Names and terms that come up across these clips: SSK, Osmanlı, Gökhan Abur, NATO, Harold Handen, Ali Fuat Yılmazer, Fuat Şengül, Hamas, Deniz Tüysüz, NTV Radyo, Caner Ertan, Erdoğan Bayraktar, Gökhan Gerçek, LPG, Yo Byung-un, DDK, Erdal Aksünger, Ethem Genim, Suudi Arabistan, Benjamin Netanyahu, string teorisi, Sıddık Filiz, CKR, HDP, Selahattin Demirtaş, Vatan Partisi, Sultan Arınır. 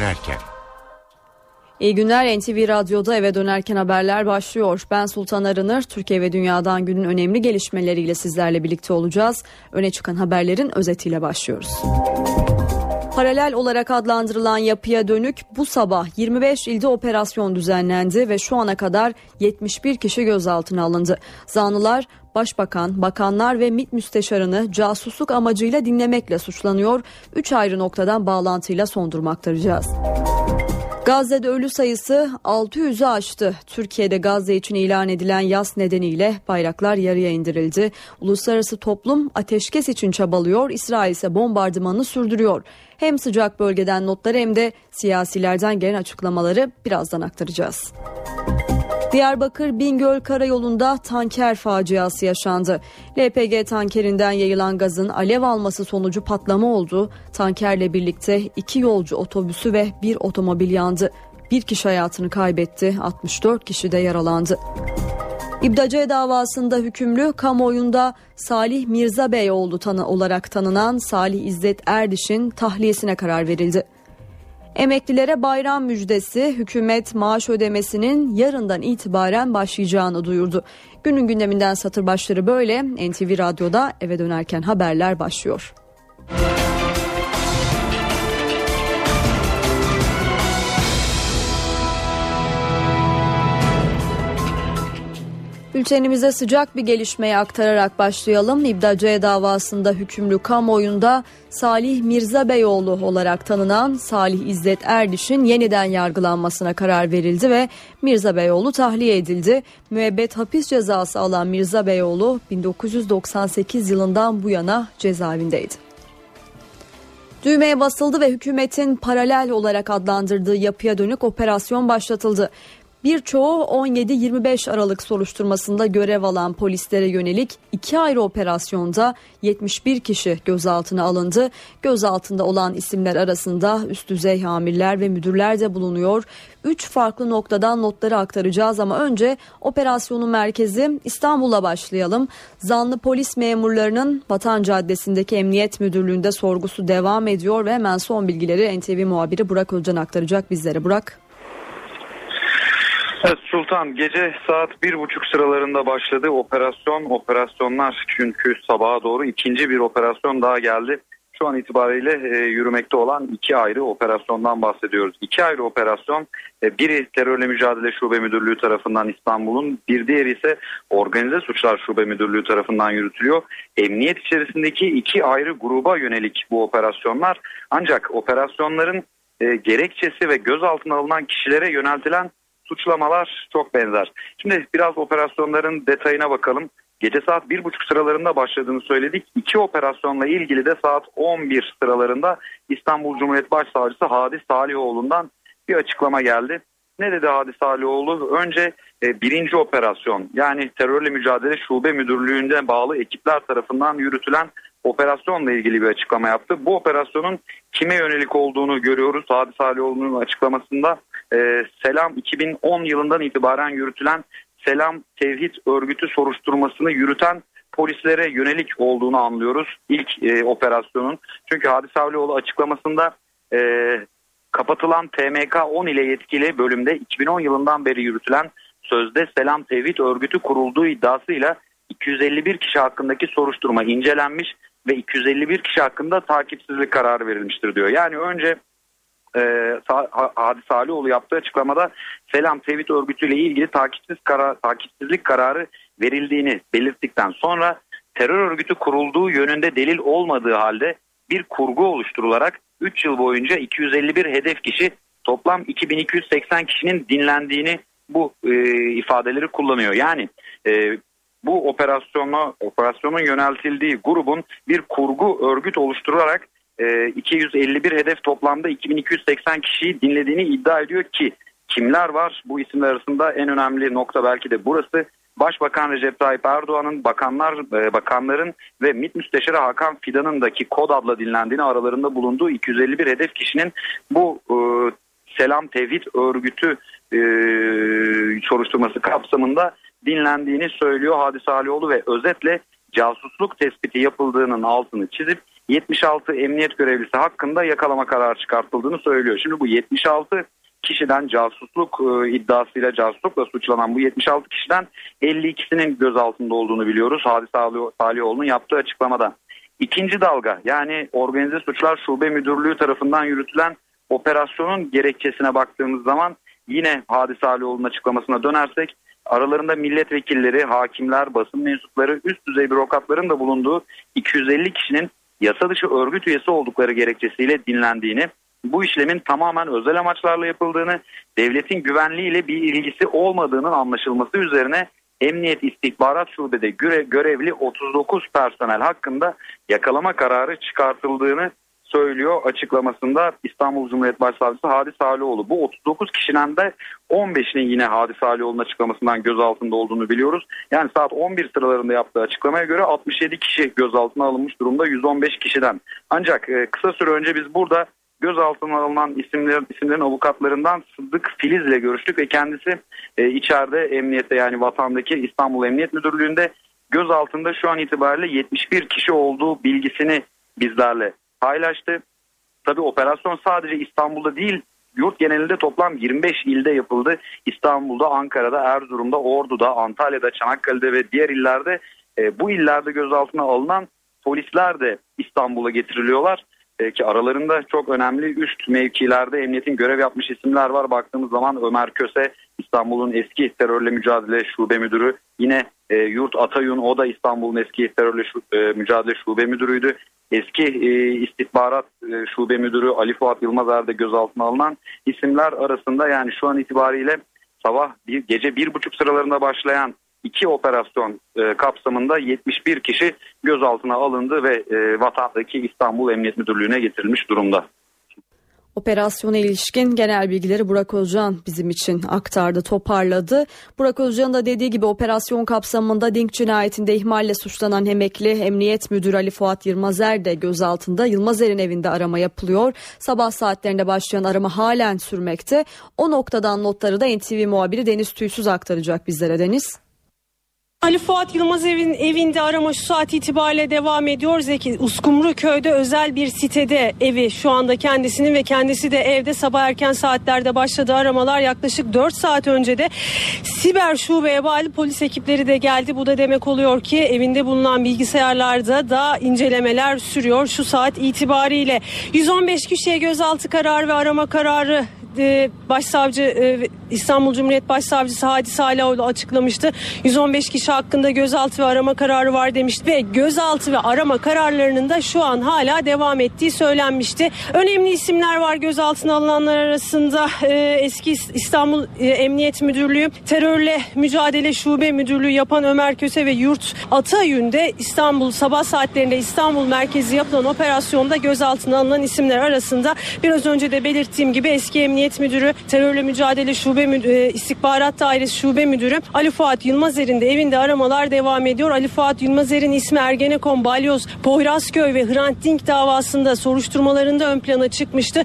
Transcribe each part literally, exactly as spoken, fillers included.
Dönerken. İyi günler, N T V Radyo'da Eve Dönerken haberler başlıyor. Ben Sultan Arınır, Türkiye ve dünyadan günün önemli gelişmeleriyle sizlerle birlikte olacağız. Öne çıkan haberlerin özetiyle başlıyoruz. Paralel olarak adlandırılan yapıya dönük bu sabah yirmi beş ilde operasyon düzenlendi ve şu ana kadar yetmiş bir kişi gözaltına alındı. Zanlılar başbakan, bakanlar ve MİT müsteşarını casusluk amacıyla dinlemekle suçlanıyor. üç ayrı noktadan bağlantıyla son durumu aktaracağız. Gazze'de ölü sayısı altı yüzü aştı. Türkiye'de Gazze için ilan edilen yas nedeniyle bayraklar yarıya indirildi. Uluslararası toplum ateşkes için çabalıyor, İsrail ise bombardımanını sürdürüyor. Hem sıcak bölgeden notları hem de siyasilerden gelen açıklamaları birazdan aktaracağız. Diyarbakır Bingöl Karayolu'nda tanker faciası yaşandı. L P G tankerinden yayılan gazın alev alması sonucu patlama oldu. Tankerle birlikte iki yolcu otobüsü ve bir otomobil yandı. Bir kişi hayatını kaybetti, altmış dört kişi de yaralandı. İbdace davasında hükümlü, kamuoyunda Salih Mirza Beyoğlu tanı olarak tanınan Salih İzzet Erdiş'in tahliyesine karar verildi. Emeklilere bayram müjdesi, hükümet maaş ödemesinin yarından itibaren başlayacağını duyurdu. Günün gündeminden satır başları böyle. N T V Radyo'da Eve Dönerken haberler başlıyor. Ülkenimize sıcak bir gelişmeyi aktararak başlayalım. İbdace davasında hükümlü, kamuoyunda Salih Mirza Beyoğlu olarak tanınan Salih İzzet Erdiş'in yeniden yargılanmasına karar verildi ve Mirza Beyoğlu tahliye edildi. Müebbet hapis cezası alan Mirza Beyoğlu bin dokuz yüz doksan sekiz yılından bu yana cezaevindeydi. Düğmeye basıldı ve hükümetin paralel olarak adlandırdığı yapıya dönük operasyon başlatıldı. Birçoğu on yedi yirmi beş Aralık soruşturmasında görev alan polislere yönelik iki ayrı operasyonda yetmiş bir kişi gözaltına alındı. Gözaltında olan isimler arasında üst düzey amirler ve müdürler de bulunuyor. üç farklı noktadan notları aktaracağız ama önce operasyonun merkezi İstanbul'la başlayalım. Zanlı polis memurlarının Vatan Caddesi'ndeki Emniyet Müdürlüğü'nde sorgusu devam ediyor ve hemen son bilgileri N T V muhabiri Burak Özcan aktaracak bizlere. Burak. Evet Sultan, gece saat bir buçuk sıralarında başladı operasyon. Operasyonlar çünkü sabaha doğru ikinci bir operasyon daha geldi. Şu an itibariyle e, yürümekte olan iki ayrı operasyondan bahsediyoruz. İki ayrı operasyon, e, biri Terörle Mücadele Şube Müdürlüğü tarafından İstanbul'un, bir diğeri ise Organize Suçlar Şube Müdürlüğü tarafından yürütülüyor. Emniyet içerisindeki iki ayrı gruba yönelik bu operasyonlar, ancak operasyonların e, gerekçesi ve gözaltına alınan kişilere yöneltilen suçlamalar çok benzer. Şimdi biraz operasyonların detayına bakalım. Gece saat bir buçuk sıralarında başladığını söyledik. İki operasyonla ilgili de saat on bir sıralarında İstanbul Cumhuriyet Başsavcısı Hadi Salihoğlu'ndan bir açıklama geldi. Ne dedi Hadi Salihoğlu? Önce e, birinci operasyon, yani Terörle Mücadele Şube Müdürlüğü'ne bağlı ekipler tarafından yürütülen operasyonla ilgili bir açıklama yaptı. Bu operasyonun kime yönelik olduğunu görüyoruz. Hadi Salihoğlu'nun açıklamasında e, Selam iki bin on yılından itibaren yürütülen Selam Tevhid Örgütü soruşturmasını yürüten polislere yönelik olduğunu anlıyoruz ilk e, operasyonun. Çünkü Hadi Salihoğlu açıklamasında e, kapatılan T M K on ile yetkili bölümde iki bin on yılından beri yürütülen sözde Selam Tevhid Örgütü kurulduğu iddiasıyla iki yüz elli bir kişi hakkındaki soruşturma incelenmiş ve iki yüz elli bir kişi hakkında takipsizlik kararı verilmiştir diyor. Yani önce e, Hadi Salihoğlu yaptığı açıklamada Selam Tevhid Örgütü ile ilgili takipsiz karar, takipsizlik kararı verildiğini belirttikten sonra terör örgütü kurulduğu yönünde delil olmadığı halde bir kurgu oluşturularak üç yıl boyunca iki yüz elli bir hedef kişi, toplam iki bin iki yüz seksen kişinin dinlendiğini bu e, ifadeleri kullanıyor. Yani e, Bu operasyona, operasyonun yöneltildiği grubun bir kurgu örgüt oluşturarak e, iki yüz elli bir hedef, toplamda iki bin iki yüz seksen kişiyi dinlediğini iddia ediyor ki kimler var? Bu isimler arasında en önemli nokta belki de burası. Başbakan Recep Tayyip Erdoğan'ın, bakanlar, e, bakanların ve MİT Müsteşarı Hakan Fidan'ındaki kod adla dinlendiğini, aralarında bulunduğu iki yüz elli bir hedef kişinin bu e, Selam Tevhid Örgütü e, soruşturması kapsamında dinlendiğini söylüyor Hadi Salihoğlu ve özetle casusluk tespiti yapıldığının altını çizip yetmiş altı emniyet görevlisi hakkında yakalama kararı çıkartıldığını söylüyor. Şimdi bu yetmiş altı kişiden casusluk e, iddiasıyla casuslukla suçlanan bu yetmiş altı kişiden elli ikisinin gözaltında olduğunu biliyoruz. Hadi Salihoğlu'nun yaptığı açıklamada. İkinci dalga, yani Organize Suçlar Şube Müdürlüğü tarafından yürütülen operasyonun gerekçesine baktığımız zaman yine Hadi Salihoğlu'nun açıklamasına dönersek, aralarında milletvekilleri, hakimler, basın mensupları, üst düzey bürokratların da bulunduğu iki yüz elli kişinin yasa dışı örgüt üyesi oldukları gerekçesiyle dinlendiğini, bu işlemin tamamen özel amaçlarla yapıldığını, devletin güvenliğiyle bir ilgisi olmadığının anlaşılması üzerine Emniyet İstihbarat Şube'de görevli otuz dokuz personel hakkında yakalama kararı çıkartıldığını söylüyor açıklamasında İstanbul Cumhuriyet Başsavcısı Hadi Salihoğlu. Bu otuz dokuz kişiden de on beşinin yine Hadi Salihoğlu'nun açıklamasından gözaltında olduğunu biliyoruz. Yani saat on bir sıralarında yaptığı açıklamaya göre altmış yedi kişi gözaltına alınmış durumda yüz on beş kişiden. Ancak kısa süre önce biz burada gözaltına alınan isimlerin, isimlerin avukatlarından Sıddık Filiz ile görüştük ve kendisi e, içeride emniyette, yani Vatan'daki İstanbul Emniyet Müdürlüğü'nde gözaltında şu an itibariyle yetmiş bir kişi olduğu bilgisini bizlerle paylaştı. Tabii operasyon sadece İstanbul'da değil, yurt genelinde toplam yirmi beş ilde yapıldı. İstanbul'da, Ankara'da, Erzurum'da, Ordu'da, Antalya'da, Çanakkale'de ve diğer illerde e, bu illerde gözaltına alınan polisler de İstanbul'a getiriliyorlar. Ki aralarında çok önemli üst mevkilerde emniyetin görev yapmış isimler var. Baktığımız zaman Ömer Köse, İstanbul'un eski terörle mücadele şube müdürü. Yine e, Yurt Atayun, o da İstanbul'un eski terörle şu, e, mücadele şube müdürüydü. Eski e, istihbarat e, şube müdürü Ali Fuat Yılmazer de gözaltına alınan isimler arasında. Yani şu an itibariyle sabah bir, gece bir buçuk sıralarında başlayan iki operasyon e, kapsamında yetmiş bir kişi gözaltına alındı ve e, Vatan'daki İstanbul Emniyet Müdürlüğü'ne getirilmiş durumda. Operasyona ilişkin genel bilgileri Burak Özcan bizim için aktardı, toparladı. Burak Özcan'ın da dediği gibi operasyon kapsamında Dink cinayetinde ihmalle suçlanan emekli Emniyet Müdürü Ali Fuat Yılmazer de gözaltında. Yılmazer'in evinde arama yapılıyor. Sabah saatlerinde başlayan arama halen sürmekte. O noktadan notları da N T V muhabiri Deniz Tüysüz aktaracak bizlere. Deniz. Ali Fuat Yılmazer'in evinde arama şu saat itibariyle devam ediyor. Zeki Uskumru köyde özel bir sitede evi şu anda kendisinin ve kendisi de evde. Sabah erken saatlerde başladı aramalar. Yaklaşık dört saat önce de siber şubeye bağlı polis ekipleri de geldi. Bu da demek oluyor ki evinde bulunan bilgisayarlarda da incelemeler sürüyor şu saat itibariyle. yüz on beş kişiye gözaltı kararı ve arama kararı Başsavcı İstanbul Cumhuriyet Başsavcısı Hadi Salihoğlu açıklamıştı. yüz on beş kişi hakkında gözaltı ve arama kararı var demişti ve gözaltı ve arama kararlarının da şu an hala devam ettiği söylenmişti. Önemli isimler var gözaltına alınanlar arasında. Eski İstanbul Emniyet Müdürlüğü Terörle Mücadele Şube Müdürlüğü yapan Ömer Köse ve Yurt Atayün'de İstanbul sabah saatlerinde İstanbul merkezi yapılan operasyonda gözaltına alınan isimler arasında. Biraz önce de belirttiğim gibi eski Emniyet Emniyet Müdürü, Terörle Mücadele Şube Müdürü, İstihbarat Dairesi Şube Müdürü Ali Fuat Yılmazer'in de evinde aramalar devam ediyor. Ali Fuat Yılmazer'in ismi Ergenekon, Balyoz, Poyrazköy ve Hrant Dink davasında soruşturmalarında ön plana çıkmıştı.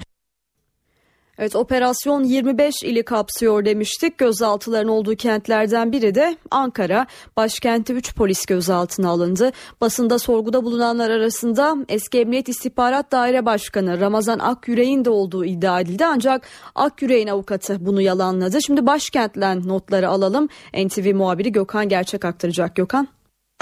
Evet, operasyon yirmi beş ili kapsıyor demiştik. Gözaltıların olduğu kentlerden biri de Ankara. Başkenti üç polis gözaltına alındı. Basında sorguda bulunanlar arasında eski Emniyet İstihbarat Daire Başkanı Ramazan Akyürek'in de olduğu iddia edildi. Ancak Akyürek'in avukatı bunu yalanladı. Şimdi başkentten notları alalım. N T V muhabiri Gökhan Gerçek aktaracak. Gökhan.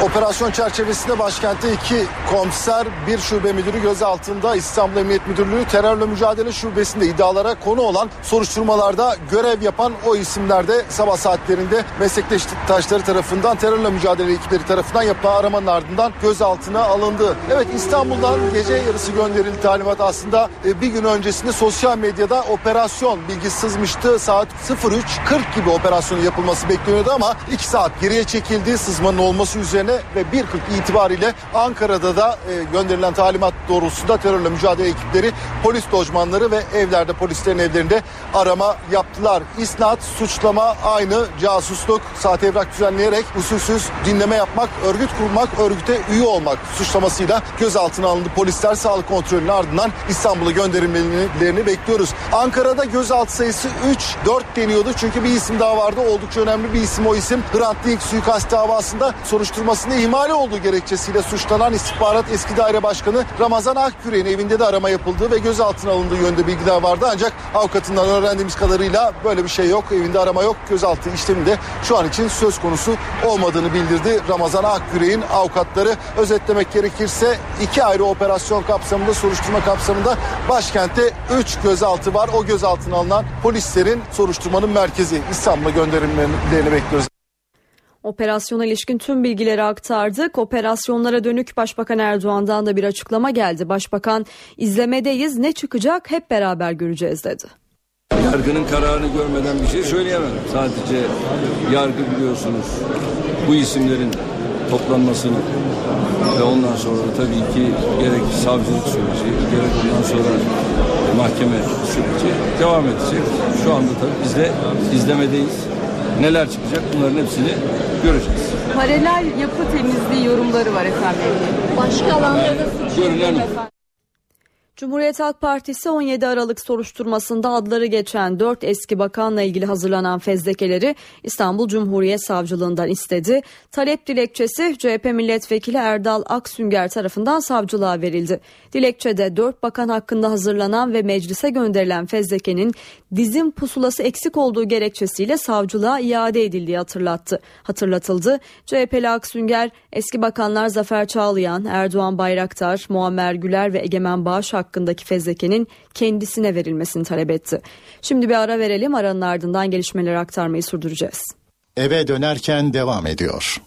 Operasyon çerçevesinde başkentte iki komiser, bir şube müdürü gözaltında. İstanbul Emniyet Müdürlüğü Terörle Mücadele Şubesi'nde iddialara konu olan soruşturmalarda görev yapan o isimler de sabah saatlerinde meslektaşları tarafından, terörle mücadele ekipleri tarafından yapılan aramanın ardından gözaltına alındı. Evet, İstanbul'dan gece yarısı gönderildi talimat. Aslında bir gün öncesinde sosyal medyada operasyon bilgisi sızmıştı. Saat sıfır üç kırk gibi operasyonun yapılması bekleniyordu ama iki saat geriye çekildi sızmanın olması üzerine. Ve bir kırk itibariyle Ankara'da da gönderilen talimat doğrultusunda terörle mücadele ekipleri polis lojmanları ve evlerde, polislerin evlerinde arama yaptılar. İsnat, suçlama aynı, casusluk, sahte evrak düzenleyerek usulsüz dinleme yapmak, örgüt kurmak, örgüte üye olmak suçlamasıyla gözaltına alındı. Polisler sağlık kontrolünün ardından İstanbul'a gönderilmelerini bekliyoruz. Ankara'da gözaltı sayısı üç dört deniyordu çünkü bir isim daha vardı. Oldukça önemli bir isim o isim. Hrant Dink suikast davasında soruşturma çalışmasında ihmali olduğu gerekçesiyle suçlanan istihbarat eski daire başkanı Ramazan Akgüre'nin evinde de arama yapıldığı ve gözaltına alındığı yönde bilgiler vardı. Ancak avukatından öğrendiğimiz kadarıyla böyle bir şey yok. Evinde arama yok. Gözaltı işleminde şu an için söz konusu olmadığını bildirdi Ramazan Akgüre'nin avukatları. Özetlemek gerekirse iki ayrı operasyon kapsamında, soruşturma kapsamında başkentte üç gözaltı var. O gözaltına alınan polislerin soruşturmanın merkezi İstanbul'a gönderilmelerini bekliyoruz. Operasyona ilişkin tüm bilgileri aktardık. Operasyonlara dönük Başbakan Erdoğan'dan da bir açıklama geldi. Başbakan, izlemedeyiz, ne çıkacak hep beraber göreceğiz dedi. Yargının kararını görmeden bir şey söyleyemem. Sadece yargı biliyorsunuz bu isimlerin toplanmasını ve ondan sonra tabii ki gerek savcılık süreci, gerek ondan sonra mahkeme süreci devam edecek. Şu anda tabii biz de izlemedeyiz. Neler çıkacak bunların hepsini göreceğiz. Paralel yapı temizliği yorumları var efendim. Başka alanlarda görülen. Cumhuriyet Halk Partisi on yedi Aralık soruşturmasında adları geçen dört eski bakanla ilgili hazırlanan fezlekeleri İstanbul Cumhuriyet Savcılığından istedi. Talep dilekçesi C H P Milletvekili Erdal Aksünger tarafından savcılığa verildi. Dilekçede dört bakan hakkında hazırlanan ve meclise gönderilen fezlekenin dizim pusulası eksik olduğu gerekçesiyle savcılığa iade edildiği hatırlattı. Hatırlatıldı. C H P'li Aksünger, eski bakanlar Zafer Çağlayan, Erdoğan Bayraktar, Muammer Güler ve Egemen Bağış hakkındaki fezlekenin kendisine verilmesini talep etti. Şimdi bir ara verelim, aranın ardından gelişmeleri aktarmayı sürdüreceğiz. Eve dönerken devam ediyor.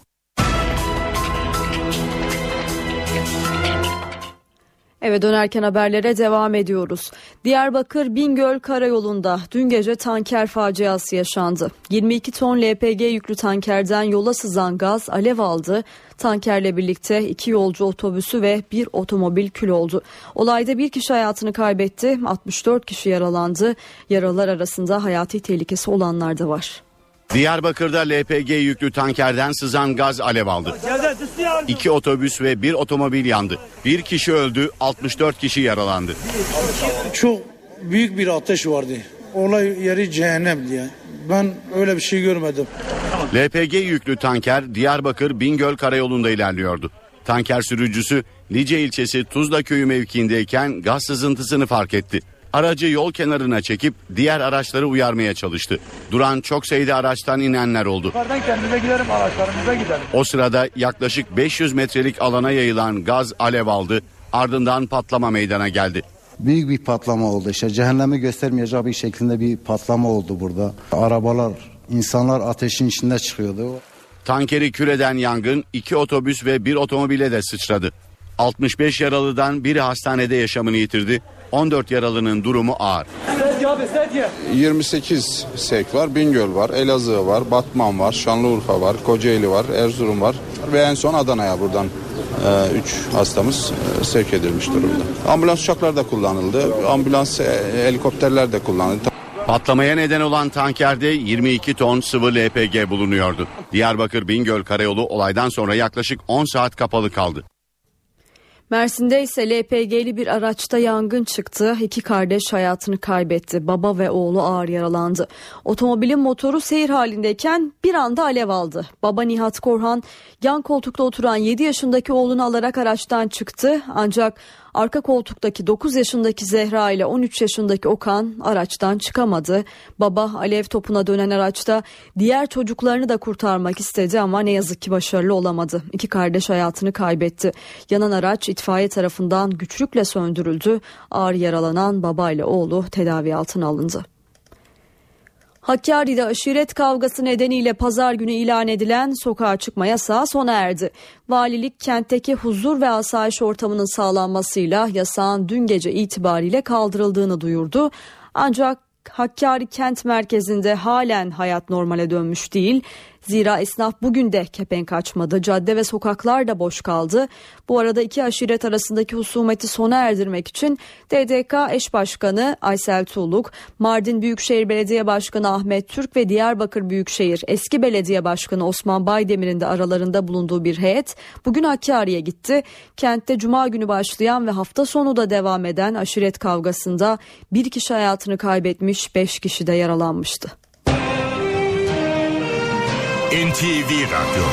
Eve dönerken haberlere devam ediyoruz. Diyarbakır-Bingöl Karayolu'nda dün gece tanker faciası yaşandı. yirmi iki ton L P G yüklü tankerden yola sızan gaz alev aldı. Tankerle birlikte iki yolcu otobüsü ve bir otomobil kül oldu. Olayda bir kişi hayatını kaybetti, altmış dört kişi yaralandı. Yaralar arasında hayati tehlikesi olanlar da var. Diyarbakır'da L P G yüklü tankerden sızan gaz alev aldı. İki otobüs ve bir otomobil yandı. Bir kişi öldü, altmış dört kişi yaralandı. Çok büyük bir ateş vardı. Olay yeri cehennem diye. Ben öyle bir şey görmedim. L P G yüklü tanker Diyarbakır-Bingöl Karayolu'nda ilerliyordu. Tanker sürücüsü Lice ilçesi Tuzla köyü mevkiindeyken gaz sızıntısını fark etti. Aracı yol kenarına çekip diğer araçları uyarmaya çalıştı. Duran çok sayıda araçtan inenler oldu. Kendimize gidelim, araçlarımıza gidelim. O sırada yaklaşık beş yüz metrelik alana yayılan gaz alev aldı. Ardından patlama meydana geldi. Büyük bir patlama oldu. İşte cehennemi göstermeyeceği bir şeklinde bir patlama oldu burada. Arabalar, insanlar ateşin içinde çıkıyordu. Tankeri kül eden yangın iki otobüs ve bir otomobile de sıçradı. altmış beş yaralıdan biri hastanede yaşamını yitirdi. on dört yaralının durumu ağır. yirmi sekiz S E K var, Bingöl var, Elazığ var, Batman var, Şanlıurfa var, Kocaeli var, Erzurum var ve en son Adana'ya buradan üç hastamız sevk edilmiş durumda. Ambulans uçaklar da kullanıldı, ambulans helikopterler de kullanıldı. Patlamaya neden olan tankerde yirmi iki ton sıvı L P G bulunuyordu. Diyarbakır-Bingöl Karayolu olaydan sonra yaklaşık on saat kapalı kaldı. Mersin'de ise L P G'li bir araçta yangın çıktı. İki kardeş hayatını kaybetti. Baba ve oğlu ağır yaralandı. Otomobilin motoru seyir halindeyken bir anda alev aldı. Baba Nihat Korhan, yan koltukta oturan yedi yaşındaki oğlunu alarak araçtan çıktı. Ancak arka koltuktaki dokuz yaşındaki Zehra ile on üç yaşındaki Okan araçtan çıkamadı. Baba alev topuna dönen araçta diğer çocuklarını da kurtarmak istedi ama ne yazık ki başarılı olamadı. İki kardeş hayatını kaybetti. Yanan araç itfaiye tarafından güçlükle söndürüldü. Ağır yaralanan baba ile oğlu tedavi altına alındı. Hakkari'de aşiret kavgası nedeniyle pazar günü ilan edilen sokağa çıkma yasağı sona erdi. Valilik kentteki huzur ve asayiş ortamının sağlanmasıyla yasağın dün gece itibariyle kaldırıldığını duyurdu. Ancak Hakkari kent merkezinde halen hayat normale dönmüş değil. Zira esnaf bugün de kepenk açmadı. Cadde ve sokaklar da boş kaldı. Bu arada iki aşiret arasındaki husumeti sona erdirmek için D D K eş başkanı Aysel Tuğluk, Mardin Büyükşehir Belediye Başkanı Ahmet Türk ve Diyarbakır Büyükşehir eski belediye başkanı Osman Baydemir'in de aralarında bulunduğu bir heyet bugün Hakkari'ye gitti. Kentte cuma günü başlayan ve hafta sonu da devam eden aşiret kavgasında bir kişi hayatını kaybetmiş, beş kişi de yaralanmıştı. N T V Radyo.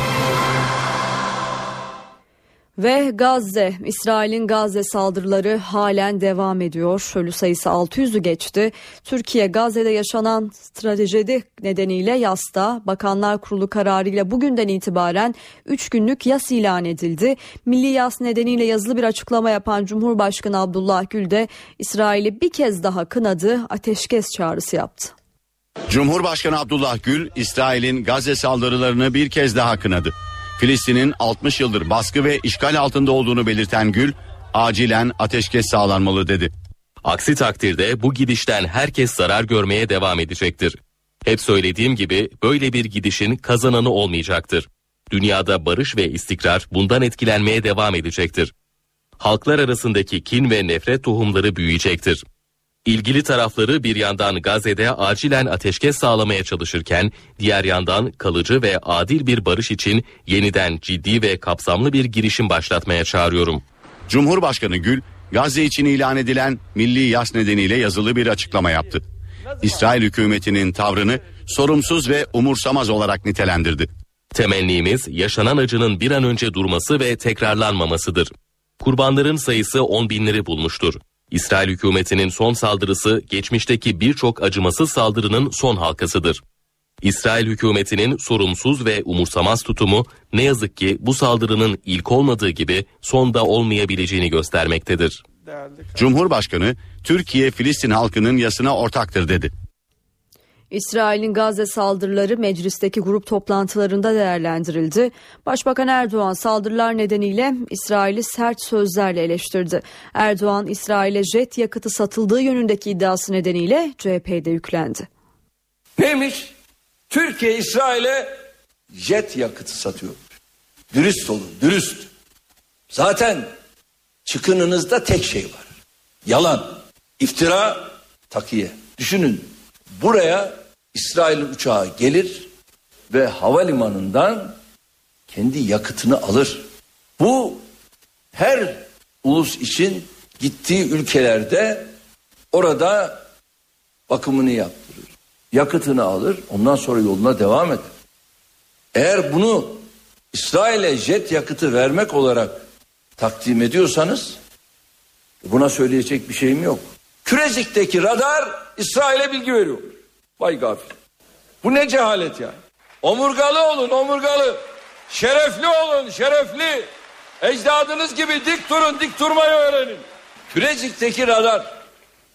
Ve Gazze, İsrail'in Gazze saldırıları halen devam ediyor. Ölü sayısı altı yüzü geçti. Türkiye Gazze'de yaşanan trajedi nedeniyle yasta, Bakanlar Kurulu kararıyla bugünden itibaren üç günlük yas ilan edildi. Milli yas nedeniyle yazılı bir açıklama yapan Cumhurbaşkanı Abdullah Gül de İsrail'i bir kez daha kınadı, ateşkes çağrısı yaptı. Cumhurbaşkanı Abdullah Gül, İsrail'in Gazze saldırılarını bir kez daha kınadı. Filistin'in altmış yıldır baskı ve işgal altında olduğunu belirten Gül, acilen ateşkes sağlanmalı dedi. Aksi takdirde bu gidişten herkes zarar görmeye devam edecektir. Hep söylediğim gibi böyle bir gidişin kazananı olmayacaktır. Dünyada barış ve istikrar bundan etkilenmeye devam edecektir. Halklar arasındaki kin ve nefret tohumları büyüyecektir. İlgili tarafları bir yandan Gazze'de acilen ateşkes sağlamaya çalışırken diğer yandan kalıcı ve adil bir barış için yeniden ciddi ve kapsamlı bir girişim başlatmaya çağırıyorum. Cumhurbaşkanı Gül, Gazze için ilan edilen milli yas nedeniyle yazılı bir açıklama yaptı. İsrail hükümetinin tavrını sorumsuz ve umursamaz olarak nitelendirdi. Temennimiz yaşanan acının bir an önce durması ve tekrarlanmamasıdır. Kurbanların sayısı on binleri bulmuştur. İsrail hükümetinin son saldırısı geçmişteki birçok acımasız saldırının son halkasıdır. İsrail hükümetinin sorumsuz ve umursamaz tutumu ne yazık ki bu saldırının ilk olmadığı gibi son da olmayabileceğini göstermektedir. Cumhurbaşkanı, Türkiye Filistin halkının yasına ortaktır dedi. İsrail'in Gazze saldırıları meclisteki grup toplantılarında değerlendirildi. Başbakan Erdoğan saldırılar nedeniyle İsrail'i sert sözlerle eleştirdi. Erdoğan, İsrail'e jet yakıtı satıldığı yönündeki iddiası nedeniyle C H P'de yüklendi. Neymiş? Türkiye İsrail'e jet yakıtı satıyor. Dürüst olun, dürüst. Zaten çıkınınızda tek şey var. Yalan, iftira, takiye. Düşünün. Buraya İsrail uçağı gelir ve havalimanından kendi yakıtını alır. Bu her ulus için gittiği ülkelerde orada bakımını yaptırır. Yakıtını alır, ondan sonra yoluna devam eder. Eğer bunu İsrail'e jet yakıtı vermek olarak takdim ediyorsanız buna söyleyecek bir şeyim yok. Kürecik'teki radar İsrail'e bilgi veriyor. Vay gafil. Bu ne cehalet ya. Omurgalı olun, omurgalı. Şerefli olun, şerefli. Ecdadınız gibi dik durun, dik durmayı öğrenin. Kürecik'teki radar,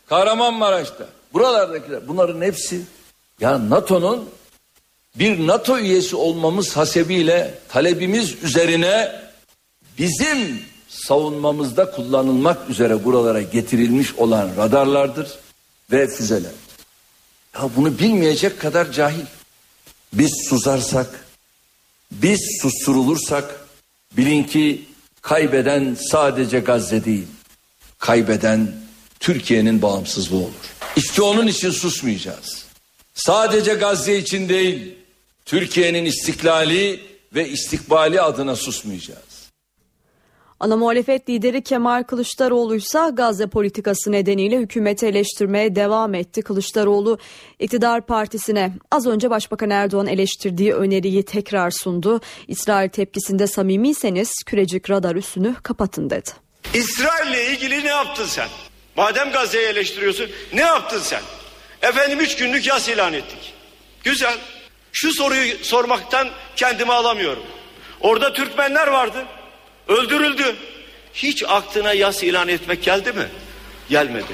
Kahramanmaraş'ta, buralardakiler, bunların hepsi ya NATO'nun bir NATO üyesi olmamız hasebiyle talebimiz üzerine bizim savunmamızda kullanılmak üzere buralara getirilmiş olan radarlardır ve füzeler. Ya bunu bilmeyecek kadar cahil. Biz susarsak, biz susturulursak bilin ki kaybeden sadece Gazze değil, kaybeden Türkiye'nin bağımsızlığı olur. İşte onun için susmayacağız. Sadece Gazze için değil, Türkiye'nin istiklali ve istikbali adına susmayacağız. Ana muhalefet lideri Kemal Kılıçdaroğlu ise Gazze politikası nedeniyle hükümeti eleştirmeye devam etti. Kılıçdaroğlu iktidar partisine az önce Başbakan Erdoğan eleştirdiği öneriyi tekrar sundu. İsrail tepkisinde samimiyseniz Kürecik radar üssünü kapatın dedi. İsrail'le ilgili ne yaptın sen? Madem Gazze'yi eleştiriyorsun ne yaptın sen? Efendim üç günlük yas ilan ettik. Güzel. Şu soruyu sormaktan kendimi alamıyorum. Orada Türkmenler vardı. Öldürüldü. Hiç aklına yas ilan etmek geldi mi? Gelmedi.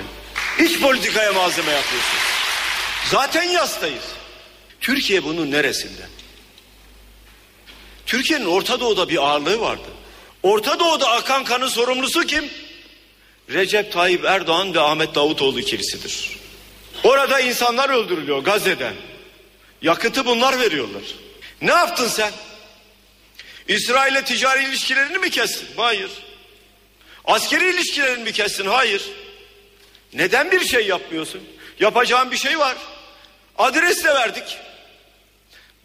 Hiç politikaya malzeme yapıyorsun. Zaten yastayız. Türkiye bunun neresinde? Türkiye'nin Orta Doğu'da bir ağırlığı vardı. Orta Doğu'da akan kanın sorumlusu kim? Recep Tayyip Erdoğan ve Ahmet Davutoğlu ikilisidir. Orada insanlar öldürülüyor Gazze'den. Yakıtı bunlar veriyorlar. Ne yaptın sen? İsrail'le ticari ilişkilerini mi kestin? Hayır. Askeri ilişkilerini mi kestin? Hayır. Neden bir şey yapmıyorsun? Yapacağın bir şey var. Adres de verdik.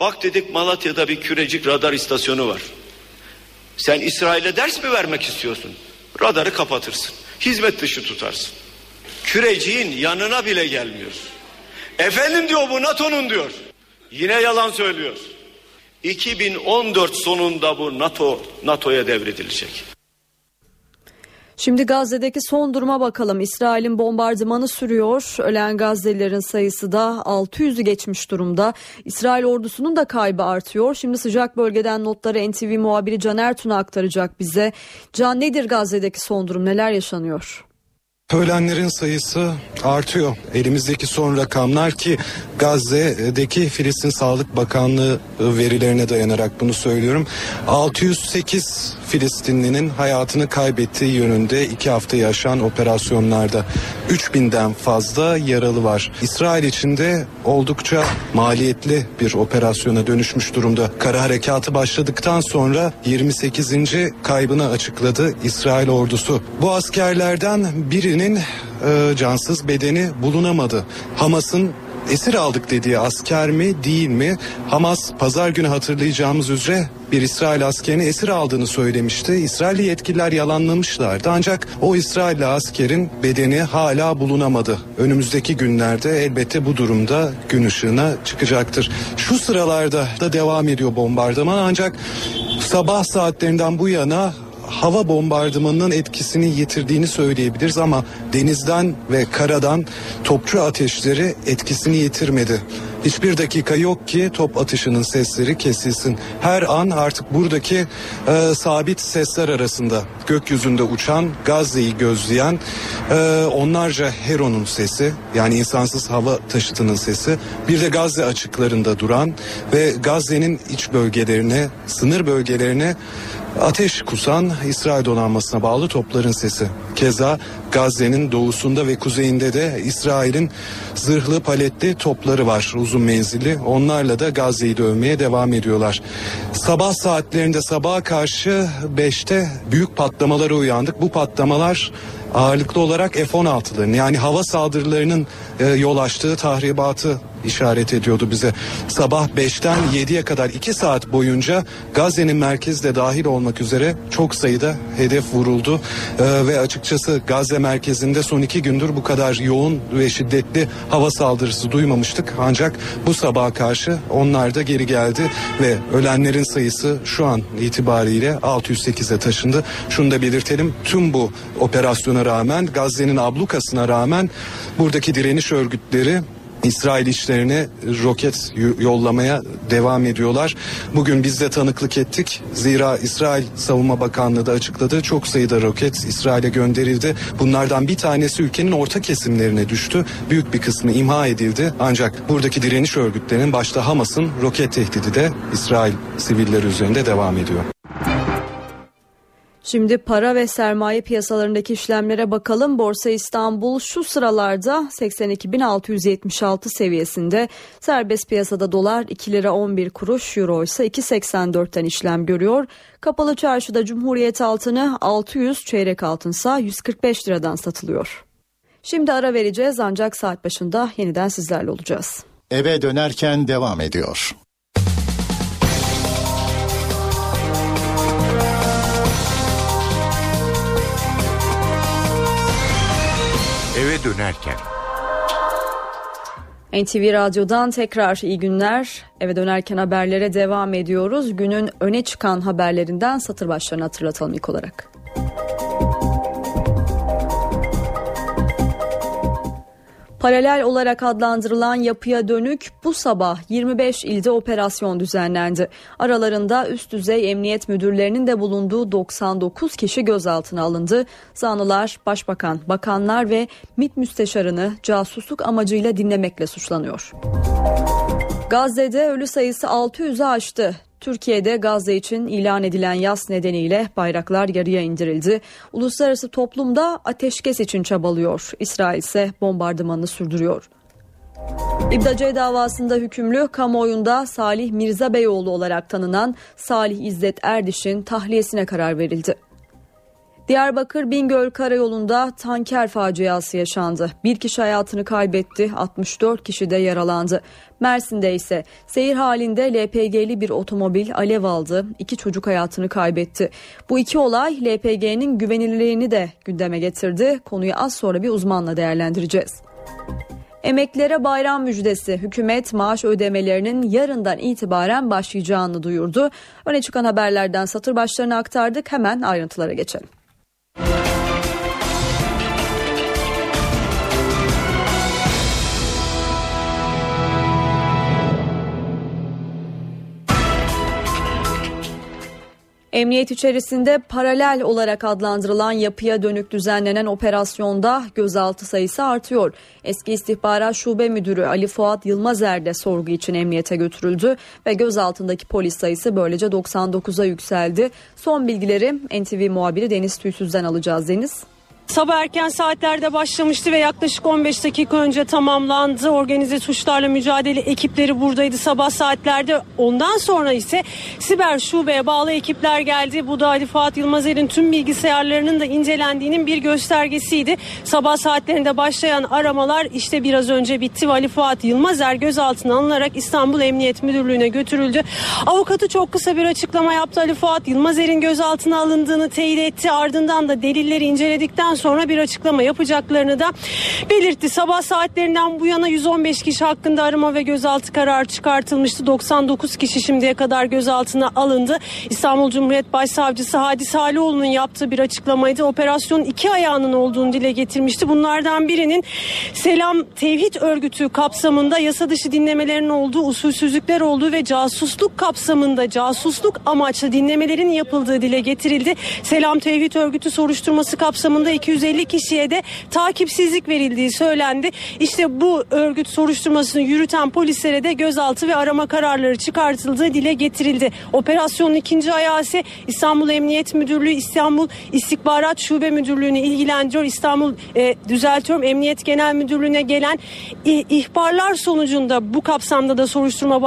Bak dedik Malatya'da bir Kürecik radar istasyonu var. Sen İsrail'e ders mi vermek istiyorsun? Radarı kapatırsın. Hizmet dışı tutarsın. Kürecik'in yanına bile gelmiyor. Efendim diyor bu NATO'nun diyor. Yine yalan söylüyor. iki bin on dört sonunda bu NATO NATO'ya devredilecek. Şimdi Gazze'deki son duruma bakalım. İsrail'in bombardımanı sürüyor. Ölen Gazze'lilerin sayısı da altı yüzü geçmiş durumda. İsrail ordusunun da kaybı artıyor. Şimdi sıcak bölgeden notları N T V muhabiri Caner Ertan aktaracak bize. Can, nedir Gazze'deki son durum? Neler yaşanıyor? Ölenlerin sayısı artıyor. Elimizdeki son rakamlar ki Gazze'deki Filistin Sağlık Bakanlığı verilerine dayanarak bunu söylüyorum. altı yüz sekiz Filistinlinin hayatını kaybettiği yönünde iki haftayı aşan operasyonlarda üç binden fazla yaralı var. İsrail içinde oldukça maliyetli bir operasyona dönüşmüş durumda. Kara harekatı başladıktan sonra yirmi sekizinci kaybını açıkladı İsrail ordusu. Bu askerlerden birini cansız bedeni bulunamadı. Hamas'ın esir aldık dediği asker mi değil mi? Hamas pazar günü hatırlayacağımız üzere bir İsrail askerini esir aldığını söylemişti. İsrailli yetkililer yalanlamışlardı. Ancak o İsrailli askerin bedeni hala bulunamadı. Önümüzdeki günlerde elbette bu durumda gün ışığına çıkacaktır. Şu sıralarda da devam ediyor bombardıman, ancak sabah saatlerinden bu yana hava bombardımanının etkisini yitirdiğini söyleyebiliriz ama denizden ve karadan topçu ateşleri etkisini yitirmedi. Hiçbir dakika yok ki top atışının sesleri kesilsin. Her an artık buradaki e, sabit sesler arasında gökyüzünde uçan, Gazze'yi gözleyen e, onlarca Heron'un sesi, yani insansız hava taşıtının sesi, bir de Gazze açıklarında duran ve Gazze'nin iç bölgelerine, sınır bölgelerine ateş kusan İsrail donanmasına bağlı topların sesi. Keza Gazze'nin doğusunda ve kuzeyinde de İsrail'in zırhlı paletli topları var, uzun menzilli. Onlarla da Gazze'yi dövmeye devam ediyorlar. Sabah saatlerinde, sabaha karşı beşte büyük patlamalara uyandık. Bu patlamalar ağırlıklı olarak F on altıların, yani hava saldırılarının e, yol açtığı tahribatı işaret ediyordu bize. Sabah beşten yediye kadar iki saat boyunca Gazze'nin merkezi de dahil olmak üzere çok sayıda hedef vuruldu. E, ve açıkçası Gazze merkezinde son iki gündür bu kadar yoğun ve şiddetli hava saldırısı duymamıştık. Ancak bu sabaha karşı onlar da geri geldi ve ölenlerin sayısı şu an itibariyle altı yüz sekize taşındı. Şunu da belirtelim, tüm bu operasyona rağmen, Gazze'nin ablukasına rağmen buradaki direniş örgütleri İsrail işlerine roket yollamaya devam ediyorlar. Bugün biz de tanıklık ettik. Zira İsrail Savunma Bakanlığı da açıkladı. Çok sayıda roket İsrail'e gönderildi. Bunlardan bir tanesi ülkenin orta kesimlerine düştü. Büyük bir kısmı imha edildi. Ancak buradaki direniş örgütlerinin, başta Hamas'ın roket tehdidi de İsrail sivilleri üzerinde devam ediyor. Şimdi para ve sermaye piyasalarındaki işlemlere bakalım. Borsa İstanbul şu sıralarda seksen iki bin altı yüz yetmiş altı seviyesinde. Serbest piyasada dolar iki lira on bir kuruş, euro ise iki seksen dörtten işlem görüyor. Kapalı çarşıda Cumhuriyet altını altı yüz, çeyrek altınsa yüz kırk beş liradan satılıyor. Şimdi ara vereceğiz, ancak saat başında yeniden sizlerle olacağız. Eve dönerken devam ediyor. Eve dönerken. N T V Radyo'dan tekrar iyi günler. Eve dönerken haberlere devam ediyoruz. Günün öne çıkan haberlerinden satır başlarını hatırlatalım ilk olarak. Paralel olarak adlandırılan yapıya dönük bu sabah yirmi beş ilde operasyon düzenlendi. Aralarında üst düzey emniyet müdürlerinin de bulunduğu doksan dokuz kişi gözaltına alındı. Zanlılar, başbakan, bakanlar ve MİT müsteşarını casusluk amacıyla dinlemekle suçlanıyor. Gazze'de ölü sayısı altı yüzü aştı. Türkiye'de Gazze için ilan edilen yas nedeniyle bayraklar yarıya indirildi. Uluslararası toplumda ateşkes için çabalıyor. İsrail ise bombardımanını sürdürüyor. İbdace davasında hükümlü, kamuoyunda Salih Mirza Beyoğlu olarak tanınan Salih İzzet Erdiş'in tahliyesine karar verildi. Diyarbakır Bingöl Karayolu'nda tanker faciası yaşandı. Bir kişi hayatını kaybetti, altmış dört kişi de yaralandı. Mersin'de ise seyir halinde L P G'li bir otomobil alev aldı, iki çocuk hayatını kaybetti. Bu iki olay L P G'nin güvenilirliğini de gündeme getirdi. Konuyu az sonra bir uzmanla değerlendireceğiz. Emeklilere bayram müjdesi. Hükümet maaş ödemelerinin yarından itibaren başlayacağını duyurdu. Öne çıkan haberlerden satır başlarını aktardık. Hemen ayrıntılara geçelim. Emniyet içerisinde paralel olarak adlandırılan yapıya dönük düzenlenen operasyonda gözaltı sayısı artıyor. Eski İstihbarat Şube Müdürü Ali Fuat Yılmazer de sorgu için emniyete götürüldü ve gözaltındaki polis sayısı böylece doksan dokuza yükseldi. Son bilgileri N T V muhabiri Deniz Tüysüz'den alacağız. Deniz. Sabah erken saatlerde başlamıştı ve yaklaşık on beş dakika önce tamamlandı. Organize suçlarla mücadele ekipleri buradaydı sabah saatlerde. Ondan sonra ise siber şubeye bağlı ekipler geldi. Bu da Ali Fuat Yılmazer'in tüm bilgisayarlarının da incelendiğinin bir göstergesiydi. Sabah saatlerinde başlayan aramalar işte biraz önce bitti. Ali Fuat Yılmazer gözaltına alınarak İstanbul Emniyet Müdürlüğü'ne götürüldü. Avukatı çok kısa bir açıklama yaptı. Ali Fuat Yılmazer'in gözaltına alındığını teyit etti. Ardından da delilleri inceledikten sonra sonra bir açıklama yapacaklarını da belirtti. Sabah saatlerinden bu yana yüz on beş kişi hakkında arama ve gözaltı kararı çıkartılmıştı. doksan dokuz kişi şimdiye kadar gözaltına alındı. İstanbul Cumhuriyet Başsavcısı Hadi Salihoğlu'nun yaptığı bir açıklamaydı. Operasyonun iki ayağının olduğunu dile getirmişti. Bunlardan birinin Selam Tevhid Örgütü kapsamında yasa dışı dinlemelerin olduğu, usulsüzlükler olduğu ve casusluk kapsamında casusluk amaçlı dinlemelerin yapıldığı dile getirildi. Selam Tevhid Örgütü soruşturması kapsamında iki iki yüz elli kişiye de takipsizlik verildiği söylendi. İşte bu örgüt soruşturmasını yürüten polislere de gözaltı ve arama kararları çıkartıldığı dile getirildi. Operasyonun ikinci ayağı ise İstanbul Emniyet Müdürlüğü, İstanbul İstihbarat Şube Müdürlüğü'nü ilgilendiriyor. İstanbul e, düzeltiyorum Emniyet Genel Müdürlüğü'ne gelen i, ihbarlar sonucunda bu kapsamda da soruşturma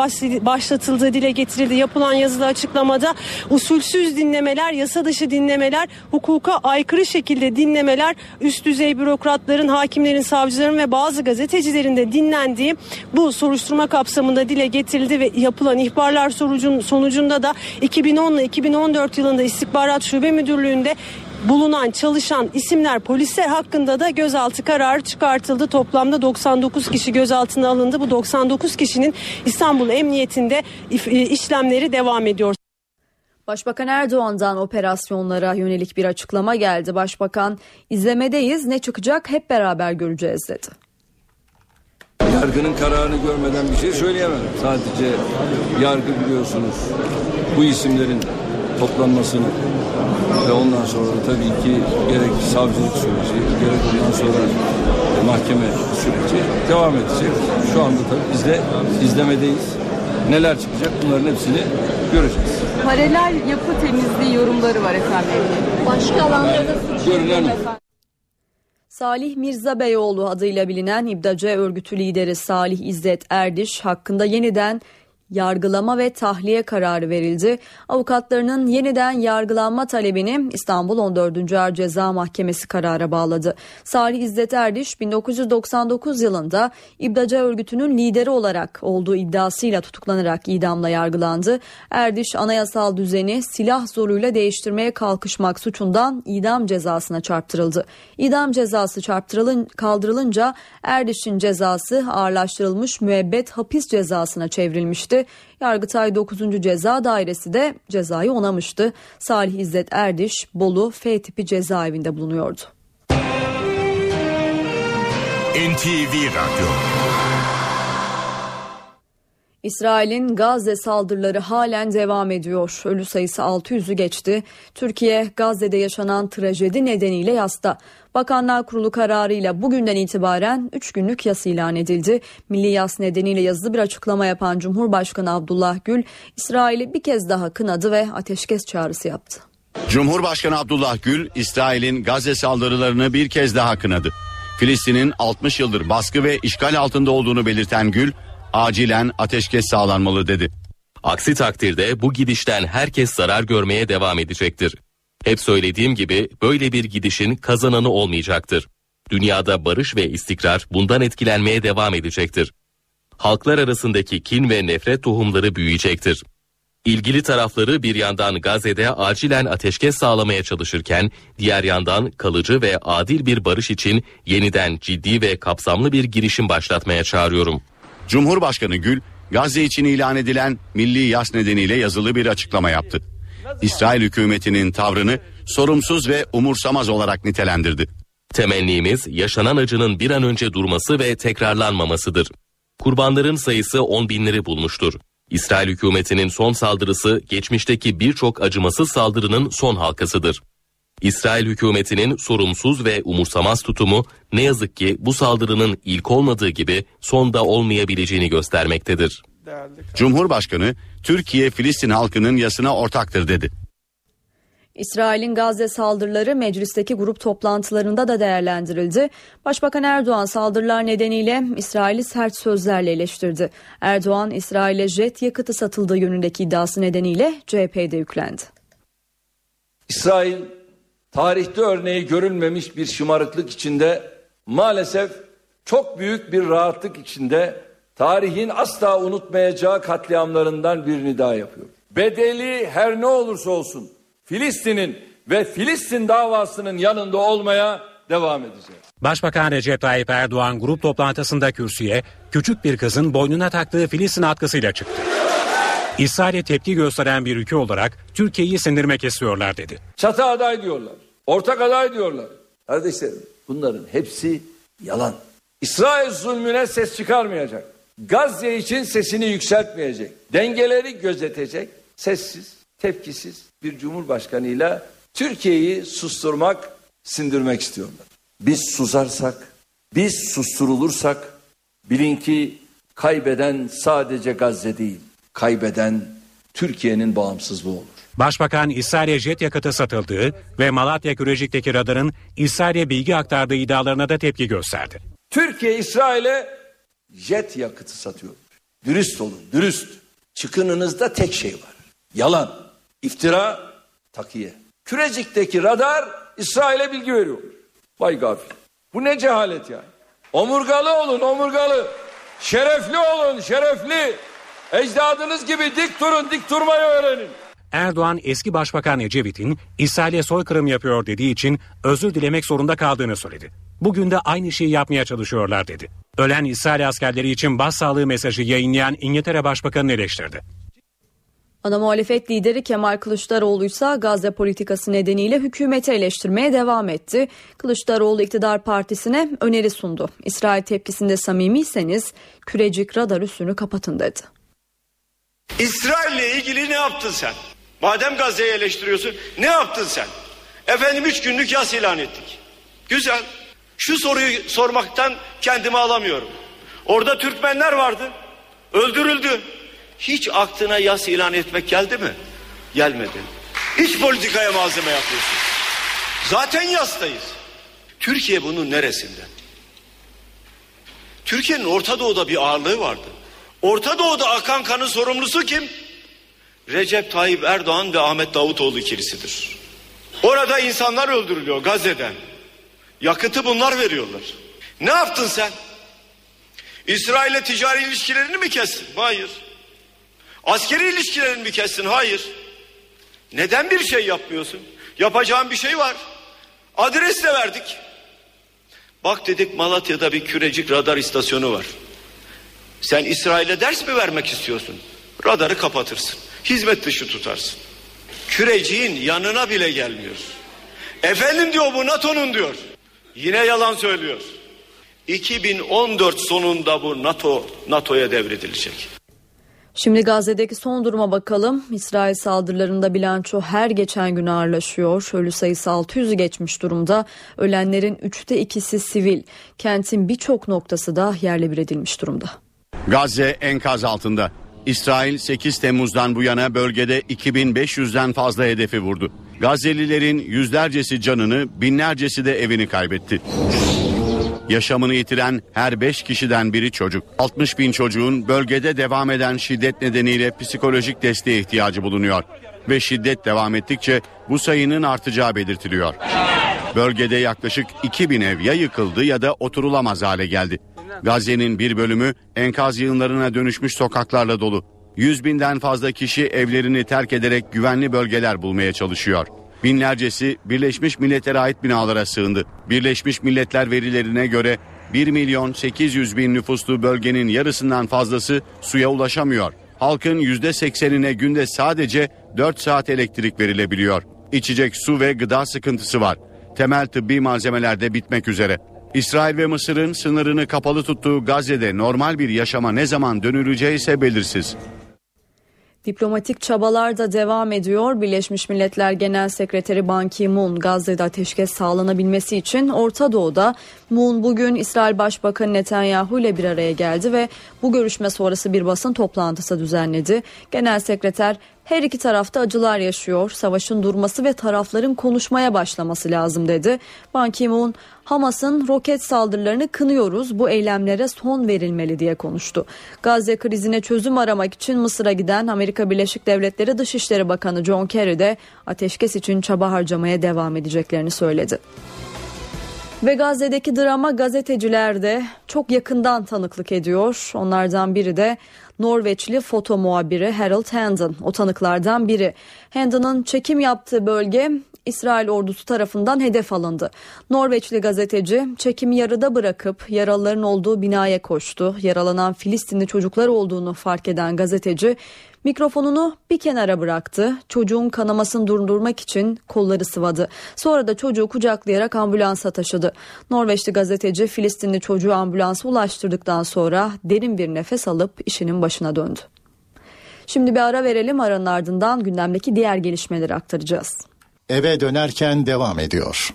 başlatıldığı dile getirildi. Yapılan yazılı açıklamada usulsüz dinlemeler, yasa dışı dinlemeler, hukuka aykırı şekilde dinlemeler, üst düzey bürokratların, hakimlerin, savcıların ve bazı gazetecilerin de dinlendiği bu soruşturma kapsamında dile getirildi ve yapılan ihbarlar sonucunda da iki bin on ile iki bin on dört yılında İstihbarat Şube Müdürlüğü'nde bulunan, çalışan isimler, polisler hakkında da gözaltı kararı çıkartıldı. Toplamda doksan dokuz kişi gözaltına alındı. Bu doksan dokuz kişinin İstanbul Emniyetinde işlemleri devam ediyor. Başbakan Erdoğan'dan operasyonlara yönelik bir açıklama geldi. Başbakan, izlemedeyiz, ne çıkacak hep beraber göreceğiz dedi. Yargının kararını görmeden bir şey söyleyemem. Sadece yargı biliyorsunuz bu isimlerin toplanmasını ve ondan sonra tabii ki gerek savcılık süreci, gerek ondan sonra mahkeme süreci devam edecek. Şu anda tabii biz de izlemedeyiz. Neler çıkacak bunların hepsini göreceğiz. Paralel yapı temizliği yorumları var efendim. Başka alanlarda görülen Salih Mirza Beyoğlu adıyla bilinen İbdace örgütü lideri Salih İzzet Erdiş hakkında yeniden yargılama ve tahliye kararı verildi. Avukatlarının yeniden yargılanma talebini İstanbul on dördüncü Ağır Ceza Mahkemesi karara bağladı. Salih İzzet Erdiş bin dokuz yüz doksan dokuz yılında İbdaca örgütünün lideri olarak olduğu iddiasıyla tutuklanarak idamla yargılandı. Erdiş anayasal düzeni silah zoruyla değiştirmeye kalkışmak suçundan idam cezasına çarptırıldı. İdam cezası çarptırılın, kaldırılınca Erdiş'in cezası ağırlaştırılmış müebbet hapis cezasına çevrilmişti. Yargıtay dokuzuncu Ceza Dairesi de cezayı onamıştı. Salih İzzet Erdiş Bolu F tipi cezaevinde bulunuyordu. N T V Radyo. İsrail'in Gazze saldırıları halen devam ediyor. Ölü sayısı altı yüzü geçti. Türkiye, Gazze'de yaşanan trajedi nedeniyle yasta. Bakanlar Kurulu kararıyla bugünden itibaren üç günlük yas ilan edildi. Milli yas nedeniyle yazılı bir açıklama yapan Cumhurbaşkanı Abdullah Gül, İsrail'i bir kez daha kınadı ve ateşkes çağrısı yaptı. Cumhurbaşkanı Abdullah Gül, İsrail'in Gazze saldırılarını bir kez daha kınadı. Filistin'in altmış yıldır baskı ve işgal altında olduğunu belirten Gül, acilen ateşkes sağlanmalı dedi. Aksi takdirde bu gidişten herkes zarar görmeye devam edecektir. Hep söylediğim gibi böyle bir gidişin kazananı olmayacaktır. Dünyada barış ve istikrar bundan etkilenmeye devam edecektir. Halklar arasındaki kin ve nefret tohumları büyüyecektir. İlgili tarafları bir yandan Gazze'de acilen ateşkes sağlamaya çalışırken, diğer yandan kalıcı ve adil bir barış için yeniden ciddi ve kapsamlı bir girişim başlatmaya çağırıyorum. Cumhurbaşkanı Gül, Gazze için ilan edilen milli yas nedeniyle yazılı bir açıklama yaptı. İsrail hükümetinin tavrını sorumsuz ve umursamaz olarak nitelendirdi. Temennimiz yaşanan acının bir an önce durması ve tekrarlanmamasıdır. Kurbanların sayısı on binleri bulmuştur. İsrail hükümetinin son saldırısı geçmişteki birçok acımasız saldırının son halkasıdır. İsrail hükümetinin sorumsuz ve umursamaz tutumu ne yazık ki bu saldırının ilk olmadığı gibi son da olmayabileceğini göstermektedir. Cumhurbaşkanı Türkiye Filistin halkının yasına ortaktır dedi. İsrail'in Gazze saldırıları meclisteki grup toplantılarında da değerlendirildi. Başbakan Erdoğan saldırılar nedeniyle İsrail'i sert sözlerle eleştirdi. Erdoğan, İsrail'e jet yakıtı satıldığı yönündeki iddiası nedeniyle C H P'de yüklendi. İsrail tarihte örneği görülmemiş bir şımarıklık içinde, maalesef çok büyük bir rahatlık içinde tarihin asla unutmayacağı katliamlarından birini daha yapıyor. Bedeli her ne olursa olsun Filistin'in ve Filistin davasının yanında olmaya devam edeceğiz. Başbakan Recep Tayyip Erdoğan grup toplantısında kürsüye küçük bir kızın boynuna taktığı Filistin atkısıyla çıktı. İsrail'e tepki gösteren bir ülke olarak Türkiye'yi sindirmek istiyorlar dedi. Çatı aday diyorlar, ortak aday diyorlar. Kardeşlerim, bunların hepsi yalan. İsrail zulmüne ses çıkarmayacak. Gazze için sesini yükseltmeyecek. Dengeleri gözetecek, sessiz, tepkisiz bir cumhurbaşkanıyla Türkiye'yi susturmak, sindirmek istiyorlar. Biz susarsak, biz susturulursak bilin ki kaybeden sadece Gazze değil, kaybeden Türkiye'nin bağımsızlığı olur. Başbakan İsrail'e jet yakıtı satıldığı ve Malatya Kürecik'teki radarın İsrail'e bilgi aktardığı iddialarına da tepki gösterdi. Türkiye İsrail'e jet yakıtı satıyor. Dürüst olun, dürüst. Çıkınınızda tek şey var. Yalan, iftira, takiye. Kürecik'teki radar İsrail'e bilgi veriyor. Vay gafil. Bu ne cehalet yani. Omurgalı olun, omurgalı. Şerefli olun, şerefli. Ecdadınız gibi dik durun, dik durmayı öğrenin. Erdoğan eski başbakan Ecevit'in İsrail'e soykırım yapıyor dediği için özür dilemek zorunda kaldığını söyledi. Bugün de aynı şeyi yapmaya çalışıyorlar dedi. Ölen İsrail askerleri için başsağlığı mesajı yayınlayan İngiltere Başbakanı'nı eleştirdi. Ana muhalefet lideri Kemal Kılıçdaroğlu ise Gazze politikası nedeniyle hükümeti eleştirmeye devam etti. Kılıçdaroğlu iktidar partisine öneri sundu. İsrail tepkisinde samimiyseniz Kürecik radar üssünü kapatın dedi. İsrail'le ilgili ne yaptın sen? Madem Gazze'yi eleştiriyorsun, ne yaptın sen? Efendim üç günlük yas ilan ettik. Güzel. Şu soruyu sormaktan kendimi alamıyorum. Orada Türkmenler vardı. Öldürüldü. Hiç aklına yas ilan etmek geldi mi? Gelmedi. Hiç politikaya malzeme yapıyorsun. Zaten yastayız. Türkiye bunun neresinde? Türkiye'nin Orta Doğu'da bir ağırlığı vardı. Orta Doğu'da akan kanın sorumlusu kim? Recep Tayyip Erdoğan ve Ahmet Davutoğlu ikilisidir. Orada insanlar öldürülüyor Gazze'den. Yakıtı bunlar veriyorlar. Ne yaptın sen? İsrail'le ticari ilişkilerini mi kestin? Hayır. Askeri ilişkilerini mi kestin? Hayır. Neden bir şey yapmıyorsun? Yapacağın bir şey var. Adres de verdik. Bak dedik, Malatya'da bir Kürecik radar istasyonu var. Sen İsrail'e ders mi vermek istiyorsun? Radarı kapatırsın. Hizmet dışı tutarsın. Kürecik'in yanına bile gelmiyor. Efendim diyor, bu NATO'nun diyor. Yine yalan söylüyor. iki bin on dört sonunda bu NATO NATO'ya devredilecek. Şimdi Gazze'deki son duruma bakalım. İsrail saldırılarında bilanço her geçen gün ağırlaşıyor. Ölü sayısı altı yüzü geçmiş durumda. Ölenlerin üçte ikisi sivil. Kentin birçok noktası da yerle bir edilmiş durumda. Gazze enkaz altında. İsrail sekiz Temmuz'dan bu yana bölgede iki bin beş yüzden fazla hedefi vurdu. Gazze'lilerin yüzlercesi canını, binlercesi de evini kaybetti. Yaşamını yitiren her beş kişiden biri çocuk. altmış bin çocuğun bölgede devam eden şiddet nedeniyle psikolojik desteğe ihtiyacı bulunuyor. Ve şiddet devam ettikçe bu sayının artacağı belirtiliyor. Bölgede yaklaşık iki bin ev ya yıkıldı ya da oturulamaz hale geldi. Gazze'nin bir bölümü enkaz yığınlarına dönüşmüş sokaklarla dolu. yüz binden fazla kişi evlerini terk ederek güvenli bölgeler bulmaya çalışıyor. Binlercesi Birleşmiş Milletler'e ait binalara sığındı. Birleşmiş Milletler verilerine göre bir milyon sekiz yüz bin nüfuslu bölgenin yarısından fazlası suya ulaşamıyor. Halkın yüzde seksenine günde sadece dört saat elektrik verilebiliyor. İçecek su ve gıda sıkıntısı var. Temel tıbbi malzemeler de bitmek üzere. İsrail ve Mısır'ın sınırını kapalı tuttuğu Gazze'de normal bir yaşama ne zaman dönüleceği ise belirsiz. Diplomatik çabalar da devam ediyor. Birleşmiş Milletler Genel Sekreteri Ban Ki-moon, Gazze'de ateşkes sağlanabilmesi için Orta Doğu'da. Moon bugün İsrail Başbakanı Netanyahu ile bir araya geldi ve bu görüşme sonrası bir basın toplantısı düzenledi. Genel Sekreter, her iki tarafta acılar yaşıyor, savaşın durması ve tarafların konuşmaya başlaması lazım dedi. Ban Ki-moon, Hamas'ın roket saldırılarını kınıyoruz, bu eylemlere son verilmeli diye konuştu. Gazze krizine çözüm aramak için Mısır'a giden Amerika Birleşik Devletleri Dışişleri Bakanı John Kerry de ateşkes için çaba harcamaya devam edeceklerini söyledi. Ve Gazze'deki drama gazeteciler de çok yakından tanıklık ediyor. Onlardan biri de Norveçli foto muhabiri Harold Handen. O tanıklardan biri. Handen'ın çekim yaptığı bölge İsrail ordusu tarafından hedef alındı. Norveçli gazeteci çekimi yarıda bırakıp yaralıların olduğu binaya koştu. Yaralanan Filistinli çocuklar olduğunu fark eden gazeteci mikrofonunu bir kenara bıraktı. Çocuğun kanamasını durdurmak için kolları sıvadı. Sonra da çocuğu kucaklayarak ambulansa taşıdı. Norveçli gazeteci Filistinli çocuğu ambulansa ulaştırdıktan sonra derin bir nefes alıp işinin başına döndü. Şimdi bir ara verelim, aranın ardından gündemdeki diğer gelişmeleri aktaracağız. Eve dönerken devam ediyor.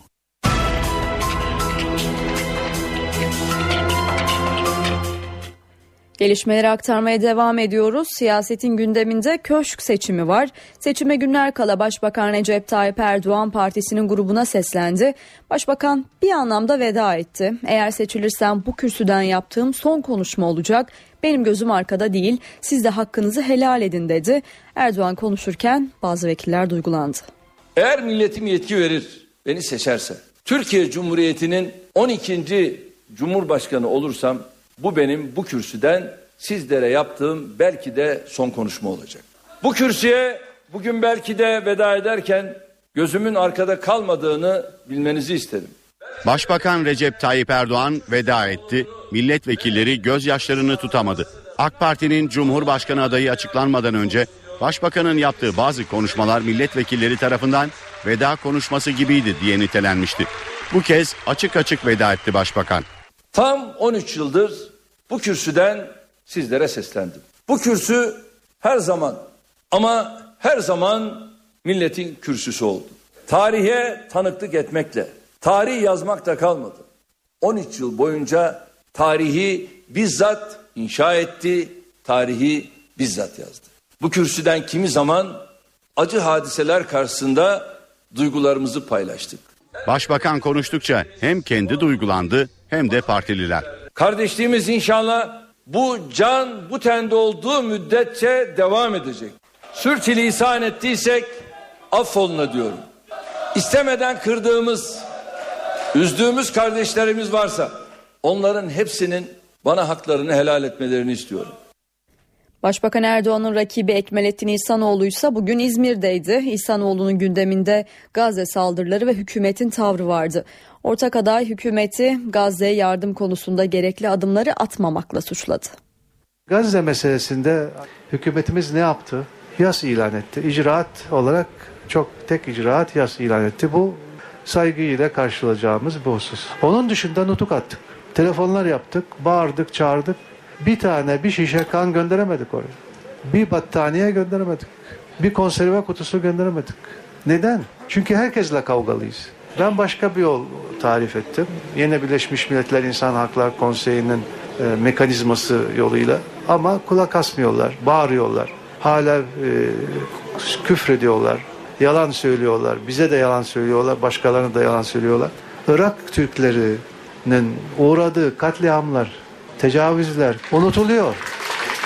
Gelişmeleri aktarmaya devam ediyoruz. Siyasetin gündeminde köşk seçimi var. Seçime günler kala Başbakan Recep Tayyip Erdoğan partisinin grubuna seslendi. Başbakan bir anlamda veda etti. Eğer seçilirsem bu kürsüden yaptığım son konuşma olacak. Benim gözüm arkada değil. Siz de hakkınızı helal edin dedi. Erdoğan konuşurken bazı vekiller duygulandı. Eğer milletim yetki verir, beni seçerse, Türkiye Cumhuriyeti'nin on ikinci Cumhurbaşkanı olursam, bu benim bu kürsüden sizlere yaptığım belki de son konuşma olacak. Bu kürsüye bugün belki de veda ederken gözümün arkada kalmadığını bilmenizi isterim. Başbakan Recep Tayyip Erdoğan veda etti. Milletvekilleri gözyaşlarını tutamadı. AK Parti'nin Cumhurbaşkanı adayı açıklanmadan önce Başbakanın yaptığı bazı konuşmalar milletvekilleri tarafından veda konuşması gibiydi diye nitelenmişti. Bu kez açık açık veda etti Başbakan. Tam on üç yıldır bu kürsüden sizlere seslendim. Bu kürsü her zaman ama her zaman milletin kürsüsü oldu. Tarihe tanıklık etmekle, tarih yazmakla kalmadı. on üç yıl boyunca tarihi bizzat inşa etti, tarihi bizzat yazdı. Bu kürsüden kimi zaman acı hadiseler karşısında duygularımızı paylaştık. Başbakan konuştukça hem kendi duygulandı hem de partililer. Kardeşliğimiz inşallah bu can bu tende olduğu müddetçe devam edecek. Sürçülisan ettiysek affoluna diyorum. İstemeden kırdığımız, üzdüğümüz kardeşlerimiz varsa onların hepsinin bana haklarını helal etmelerini istiyorum. Başbakan Erdoğan'ın rakibi Ekmelettin İhsanoğlu ise bugün İzmir'deydi. İhsanoğlu'nun gündeminde Gazze saldırıları ve hükümetin tavrı vardı. Ortak aday hükümeti Gazze'ye yardım konusunda gerekli adımları atmamakla suçladı. Gazze meselesinde hükümetimiz ne yaptı? Yas ilan etti. İcraat olarak çok tek icraat yas ilan etti. Bu saygıyla karşılayacağımız bir husus. Onun dışında nutuk attık. Telefonlar yaptık, bağırdık, çağırdık. Bir tane bir şişe kan gönderemedik oraya. Bir battaniye gönderemedik. Bir konserve kutusu gönderemedik. Neden? Çünkü herkesle kavgalıyız. Ben başka bir yol tarif ettim. Yine Birleşmiş Milletler İnsan Hakları Konseyi'nin e, mekanizması yoluyla. Ama kulak asmıyorlar, bağırıyorlar. Hala e, küfrediyorlar, yalan söylüyorlar. Bize de yalan söylüyorlar, başkalarına da yalan söylüyorlar. Irak Türklerinin uğradığı katliamlar, tecavüzler unutuluyor.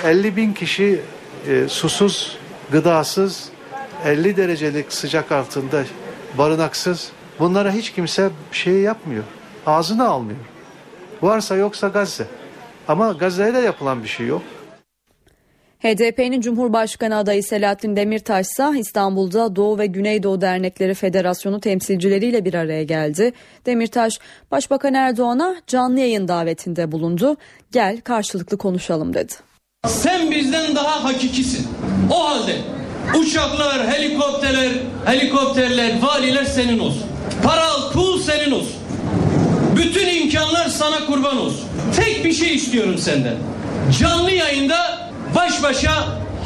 elli bin kişi e, susuz, gıdasız, elli derecelik sıcak altında barınaksız. Bunlara hiç kimse şey yapmıyor. Ağzını almıyor. Varsa yoksa Gazze. Ama Gazze'ye de yapılan bir şey yok. H D P'nin Cumhurbaşkanı adayı Selahattin Demirtaş ise İstanbul'da Doğu ve Güneydoğu Dernekleri Federasyonu temsilcileriyle bir araya geldi. Demirtaş, Başbakan Erdoğan'a canlı yayın davetinde bulundu. Gel karşılıklı konuşalım dedi. Sen bizden daha hakikisin. O halde uçaklar, helikopterler, helikopterler, valiler senin olsun. Paral, pul senin olsun. Bütün imkanlar sana kurban olsun. Tek bir şey istiyorum senden. Canlı yayında baş başa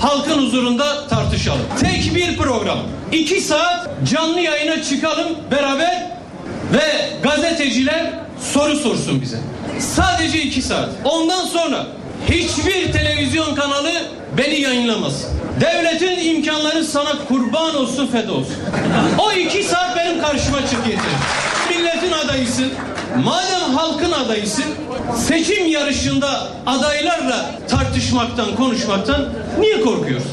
halkın huzurunda tartışalım. Tek bir program. İki saat canlı yayına çıkalım beraber ve gazeteciler soru sorsun bize. Sadece iki saat. Ondan sonra hiçbir televizyon kanalı beni yayınlamaz. Devletin imkanları sana kurban olsun, feda olsun. O iki saat benim karşıma çık yeter. Milletin adayısın. Madem halkın adayısın, seçim yarışında adaylarla tartışmaktan, konuşmaktan niye korkuyorsun?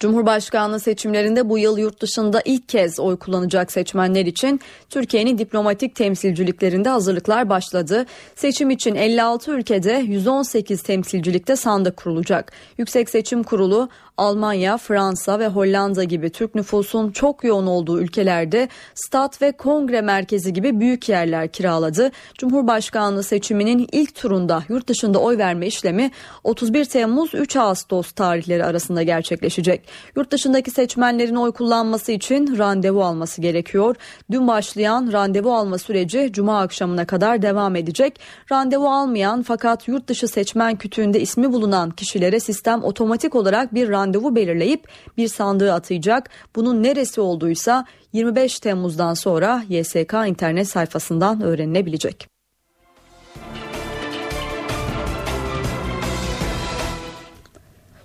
Cumhurbaşkanlığı seçimlerinde bu yıl yurt dışında ilk kez oy kullanacak seçmenler için Türkiye'nin diplomatik temsilciliklerinde hazırlıklar başladı. Seçim için elli altı ülkede yüz on sekiz temsilcilikte sandık kurulacak. Yüksek Seçim Kurulu Almanya, Fransa ve Hollanda gibi Türk nüfusun çok yoğun olduğu ülkelerde stat ve kongre merkezi gibi büyük yerler kiraladı. Cumhurbaşkanlığı seçiminin ilk turunda yurt dışında oy verme işlemi otuz bir Temmuz üç Ağustos tarihleri arasında gerçekleşecek. Yurt dışındaki seçmenlerin oy kullanması için randevu alması gerekiyor. Dün başlayan randevu alma süreci Cuma akşamına kadar devam edecek. Randevu almayan fakat yurt dışı seçmen kütüğünde ismi bulunan kişilere sistem otomatik olarak bir randevu belirleyip bir sandığı atayacak. Bunun neresi olduysa yirmi beş Temmuz'dan sonra Y S K internet sayfasından öğrenilebilecek.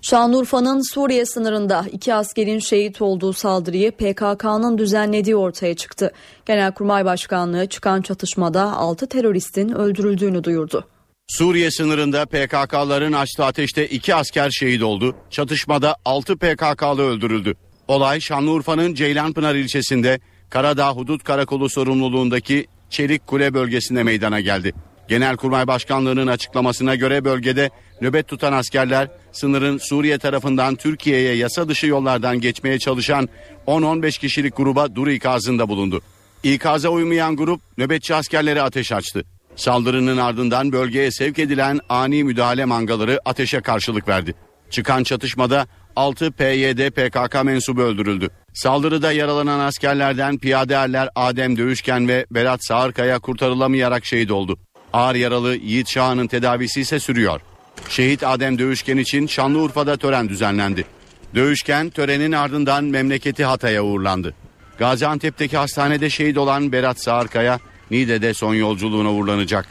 Şanlıurfa'nın Suriye sınırında iki askerin şehit olduğu saldırıyı P K K'nın düzenlediği ortaya çıktı. Genelkurmay Başkanlığı çıkan çatışmada altı teröristin öldürüldüğünü duyurdu. Suriye sınırında P K K'ların açtığı ateşte iki asker şehit oldu. Çatışmada altı P K K'lı öldürüldü. Olay Şanlıurfa'nın Ceylanpınar ilçesinde Karadağ Hudut Karakolu sorumluluğundaki Çelikkule bölgesinde meydana geldi. Genelkurmay Başkanlığı'nın açıklamasına göre bölgede nöbet tutan askerler sınırın Suriye tarafından Türkiye'ye yasa dışı yollardan geçmeye çalışan on on beş kişilik gruba dur ikazında bulundu. İkaza uymayan grup nöbetçi askerlere ateş açtı. Saldırının ardından bölgeye sevk edilen ani müdahale mangaları ateşe karşılık verdi. Çıkan çatışmada altı P Y D P K K mensubu öldürüldü. Saldırıda yaralanan askerlerden piyade erler Adem Dövüşken ve Berat Sağırkaya kurtarılamayarak şehit oldu. Ağır yaralı Yiğit Şahan'ın tedavisi ise sürüyor. Şehit Adem Dövüşken için Şanlıurfa'da tören düzenlendi. Dövüşken törenin ardından memleketi Hatay'a uğurlandı. Gaziantep'teki hastanede şehit olan Berat Sağırkaya Niğde'de son yolculuğuna uğurlanacak.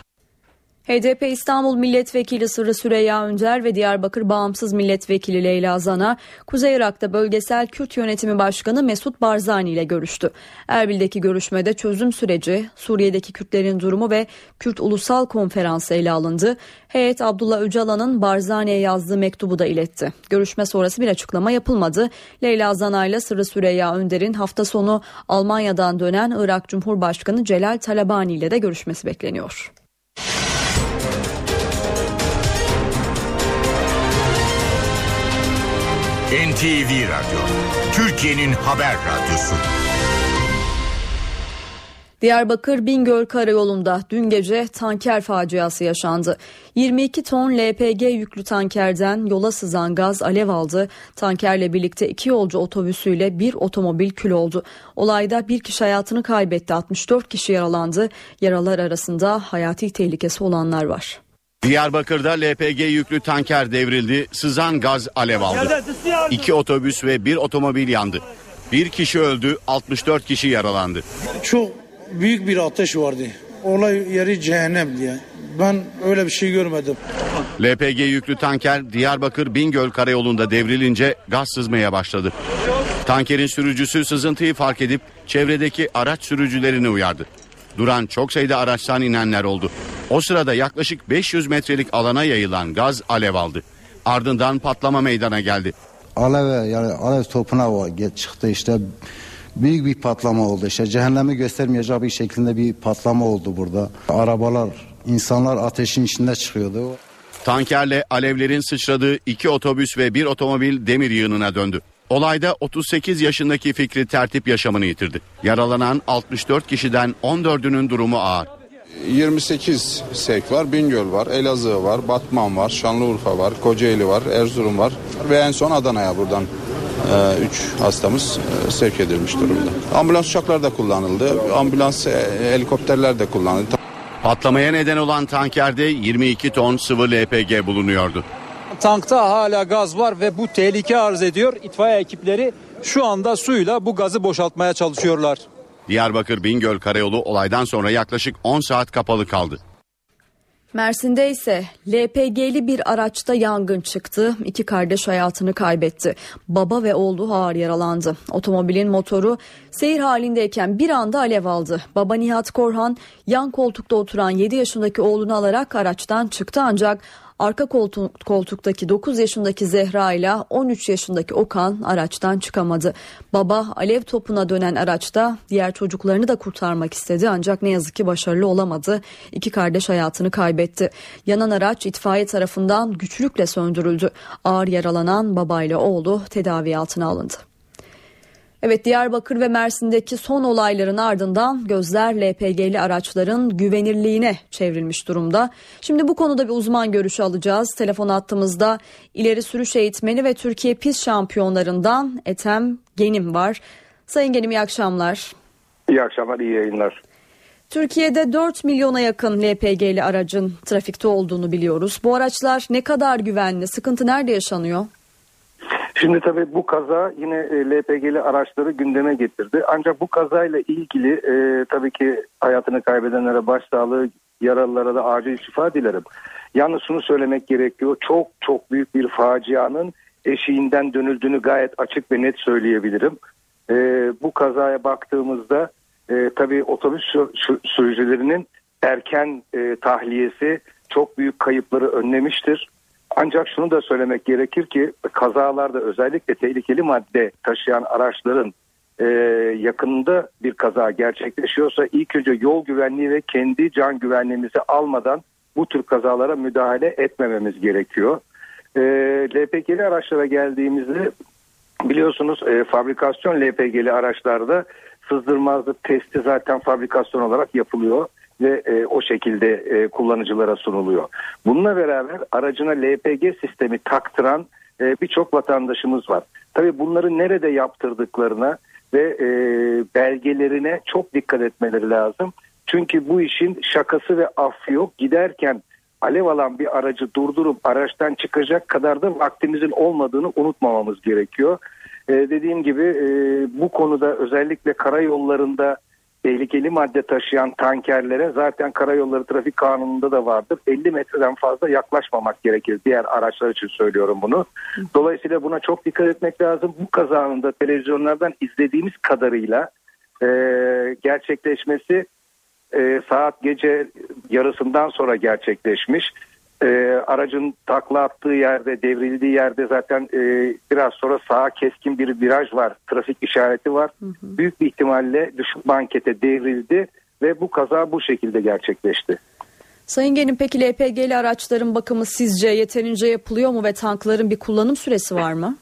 H D P İstanbul Milletvekili Sırrı Süreyya Önder ve Diyarbakır Bağımsız Milletvekili Leyla Zana, Kuzey Irak'ta Bölgesel Kürt Yönetimi Başkanı Mesut Barzani ile görüştü. Erbil'deki görüşmede çözüm süreci, Suriye'deki Kürtlerin durumu ve Kürt Ulusal Konferansı ele alındı. Heyet Abdullah Öcalan'ın Barzani'ye yazdığı mektubu da iletti. Görüşme sonrası bir açıklama yapılmadı. Leyla Zana ile Sırrı Süreyya Önder'in hafta sonu Almanya'dan dönen Irak Cumhurbaşkanı Celal Talabani ile de görüşmesi bekleniyor. N T V Radyo, Türkiye'nin haber radyosu. Diyarbakır Bingöl Karayolu'nda dün gece tanker faciası yaşandı. yirmi iki ton L P G yüklü tankerden yola sızan gaz alev aldı. Tankerle birlikte iki yolcu otobüsüyle bir otomobil kül oldu. Olayda bir kişi hayatını kaybetti, altmış dört kişi yaralandı. Yaralar arasında hayati tehlikesi olanlar var. Diyarbakır'da L P G yüklü tanker devrildi, sızan gaz alev aldı. İki otobüs ve bir otomobil yandı. Bir kişi öldü, altmış dört kişi yaralandı. Çok büyük bir ateş vardı. Olay yeri cehennem diye. Ben öyle bir şey görmedim. L P G yüklü tanker Diyarbakır Bingöl Karayolu'nda devrilince gaz sızmaya başladı. Tankerin sürücüsü sızıntıyı fark edip çevredeki araç sürücülerini uyardı. Duran çok sayıda araçtan inenler oldu. O sırada yaklaşık beş yüz metrelik alana yayılan gaz alev aldı. Ardından patlama meydana geldi. Alev, yani alev topuna çıktı işte. Büyük bir patlama oldu işte. Cehennemi göstermeyecek bir şekilde bir patlama oldu burada. Arabalar, insanlar ateşin içinde çıkıyordu. Tankerle alevlerin sıçradığı iki otobüs ve bir otomobil demir yığınına döndü. Olayda otuz sekiz yaşındaki Fikri Tertip yaşamını yitirdi. Yaralanan altmış dört kişiden on dördünün durumu ağır. yirmi sekiz sevk var, Bingöl var, Elazığ var, Batman var, Şanlıurfa var, Kocaeli var, Erzurum var ve en son Adana'ya buradan üç hastamız sevk edilmiş durumda. Ambulans uçaklar da kullanıldı, ambulans helikopterler de kullanıldı. Patlamaya neden olan tankerde yirmi iki ton sıvı L P G bulunuyordu. Tankta hala gaz var ve bu tehlike arz ediyor. İtfaiye ekipleri şu anda suyla bu gazı boşaltmaya çalışıyorlar. Diyarbakır Bingöl Karayolu olaydan sonra yaklaşık on saat kapalı kaldı. Mersin'de ise L P G'li bir araçta yangın çıktı. İki kardeş hayatını kaybetti. Baba ve oğlu ağır yaralandı. Otomobilin motoru seyir halindeyken bir anda alev aldı. Baba Nihat Korhan yan koltukta oturan yedi yaşındaki oğlunu alarak araçtan çıktı, ancak arka koltuk, koltuktaki dokuz yaşındaki Zehra ile on üç yaşındaki Okan araçtan çıkamadı. Baba alev topuna dönen araçta diğer çocuklarını da kurtarmak istedi, ancak ne yazık ki başarılı olamadı. İki kardeş hayatını kaybetti. Yanan araç itfaiye tarafından güçlükle söndürüldü. Ağır yaralanan babayla oğlu tedavi altına alındı. Evet, Diyarbakır ve Mersin'deki son olayların ardından gözler L P G'li araçların güvenirliğine çevrilmiş durumda. Şimdi bu konuda bir uzman görüşü alacağız. Telefon hattımızda ileri sürüş eğitmeni ve Türkiye pist şampiyonlarından Ethem Genim var. Sayın Genim, iyi akşamlar. İyi akşamlar, iyi yayınlar. Türkiye'de dört milyona yakın L P G'li aracın trafikte olduğunu biliyoruz. Bu araçlar ne kadar güvenli? Sıkıntı nerede yaşanıyor? Şimdi tabii bu kaza yine L P G'li araçları gündeme getirdi. Ancak bu kazayla ilgili e, tabii ki hayatını kaybedenlere başsağlığı, yaralılara da acil şifa dilerim. Yalnız şunu söylemek gerekiyor. Çok çok büyük bir facianın eşiğinden dönüldüğünü gayet açık ve net söyleyebilirim. E, bu kazaya baktığımızda e, tabii otobüs sürücülerinin erken e, tahliyesi çok büyük kayıpları önlemiştir. Ancak şunu da söylemek gerekir ki kazalarda özellikle tehlikeli madde taşıyan araçların e, yakınında bir kaza gerçekleşiyorsa ilk önce yol güvenliği ve kendi can güvenliğimizi almadan bu tür kazalara müdahale etmememiz gerekiyor. E, L P G'li araçlara geldiğimizde biliyorsunuz e, fabrikasyon L P G'li araçlarda sızdırmazlı testi zaten fabrikasyon olarak yapılıyor ve e, o şekilde e, kullanıcılara sunuluyor. Bununla beraber aracına L P G sistemi taktıran e, birçok vatandaşımız var. Tabii bunları nerede yaptırdıklarına ve e, belgelerine çok dikkat etmeleri lazım. Çünkü bu işin şakası ve affı yok. Giderken alev alan bir aracı durdurup araçtan çıkacak kadar da vaktimizin olmadığını unutmamamız gerekiyor. E, dediğim gibi e, bu konuda özellikle karayollarında tehlikeli madde taşıyan tankerlere zaten karayolları trafik kanununda da vardır. elli metreden fazla yaklaşmamak gerekir. Diğer araçlar için söylüyorum bunu. Dolayısıyla buna çok dikkat etmek lazım. Bu kazanın da televizyonlardan izlediğimiz kadarıyla e, gerçekleşmesi e, saat gece yarısından sonra gerçekleşmiş. E, aracın takla attığı yerde, devrildiği yerde zaten e, biraz sonra sağa keskin bir viraj var, trafik işareti var. Hı hı. Büyük bir ihtimalle düşük bankete devrildi ve bu kaza bu şekilde gerçekleşti. Sayın Genim, peki L P G'li araçların bakımı sizce yeterince yapılıyor mu ve tankların bir kullanım süresi var mı?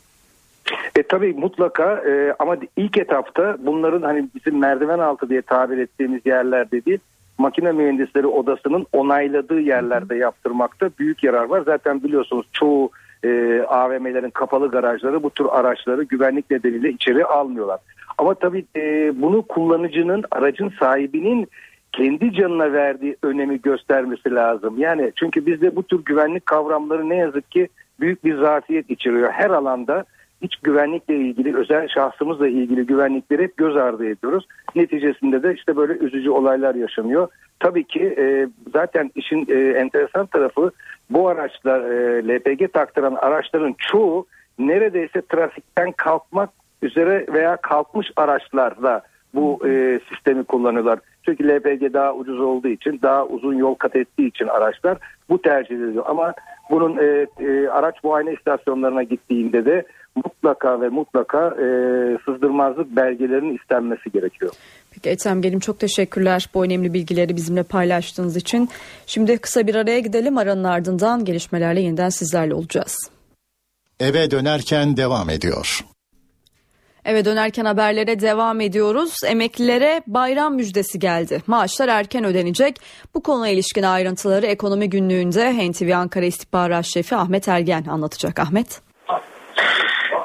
E, tabii mutlaka e, ama ilk etapta bunların hani bizim merdiven altı diye tabir ettiğimiz yerlerde değil, makine mühendisleri odasının onayladığı yerlerde yaptırmakta büyük yarar var. Zaten biliyorsunuz çoğu e, A V M'lerin kapalı garajları bu tür araçları güvenlik nedeniyle içeri almıyorlar. Ama tabii e, bunu kullanıcının, aracın sahibinin kendi canına verdiği önemi göstermesi lazım. Yani çünkü bizde bu tür güvenlik kavramları ne yazık ki büyük bir zafiyet içeriyor. Her alanda iç güvenlikle ilgili, özel şahsımızla ilgili güvenlikleri hep göz ardı ediyoruz. Neticesinde de işte böyle üzücü olaylar yaşanıyor. Tabii ki e, zaten işin e, enteresan tarafı bu araçlar, e, L P G taktıran araçların çoğu neredeyse trafikten kalkmak üzere veya kalkmış araçlarda bu e, sistemi kullanıyorlar. Çünkü L P G daha ucuz olduğu için, daha uzun yol kat ettiği için araçlar bu tercih ediliyor. Ama bunun e, e, araç muayene istasyonlarına gittiğinde de mutlaka ve mutlaka e, sızdırmazlık belgelerinin istenmesi gerekiyor. Peki Ethem Genim, çok teşekkürler bu önemli bilgileri bizimle paylaştığınız için. Şimdi kısa bir araya gidelim, aranın ardından gelişmelerle yeniden sizlerle olacağız. Eve dönerken devam ediyor. Eve dönerken haberlere devam ediyoruz. Emeklilere bayram müjdesi geldi. Maaşlar erken ödenecek. Bu konuya ilişkin ayrıntıları ekonomi günlüğünde N T V Ankara İstihbarat Şefi Ahmet Ergen anlatacak. Ahmet.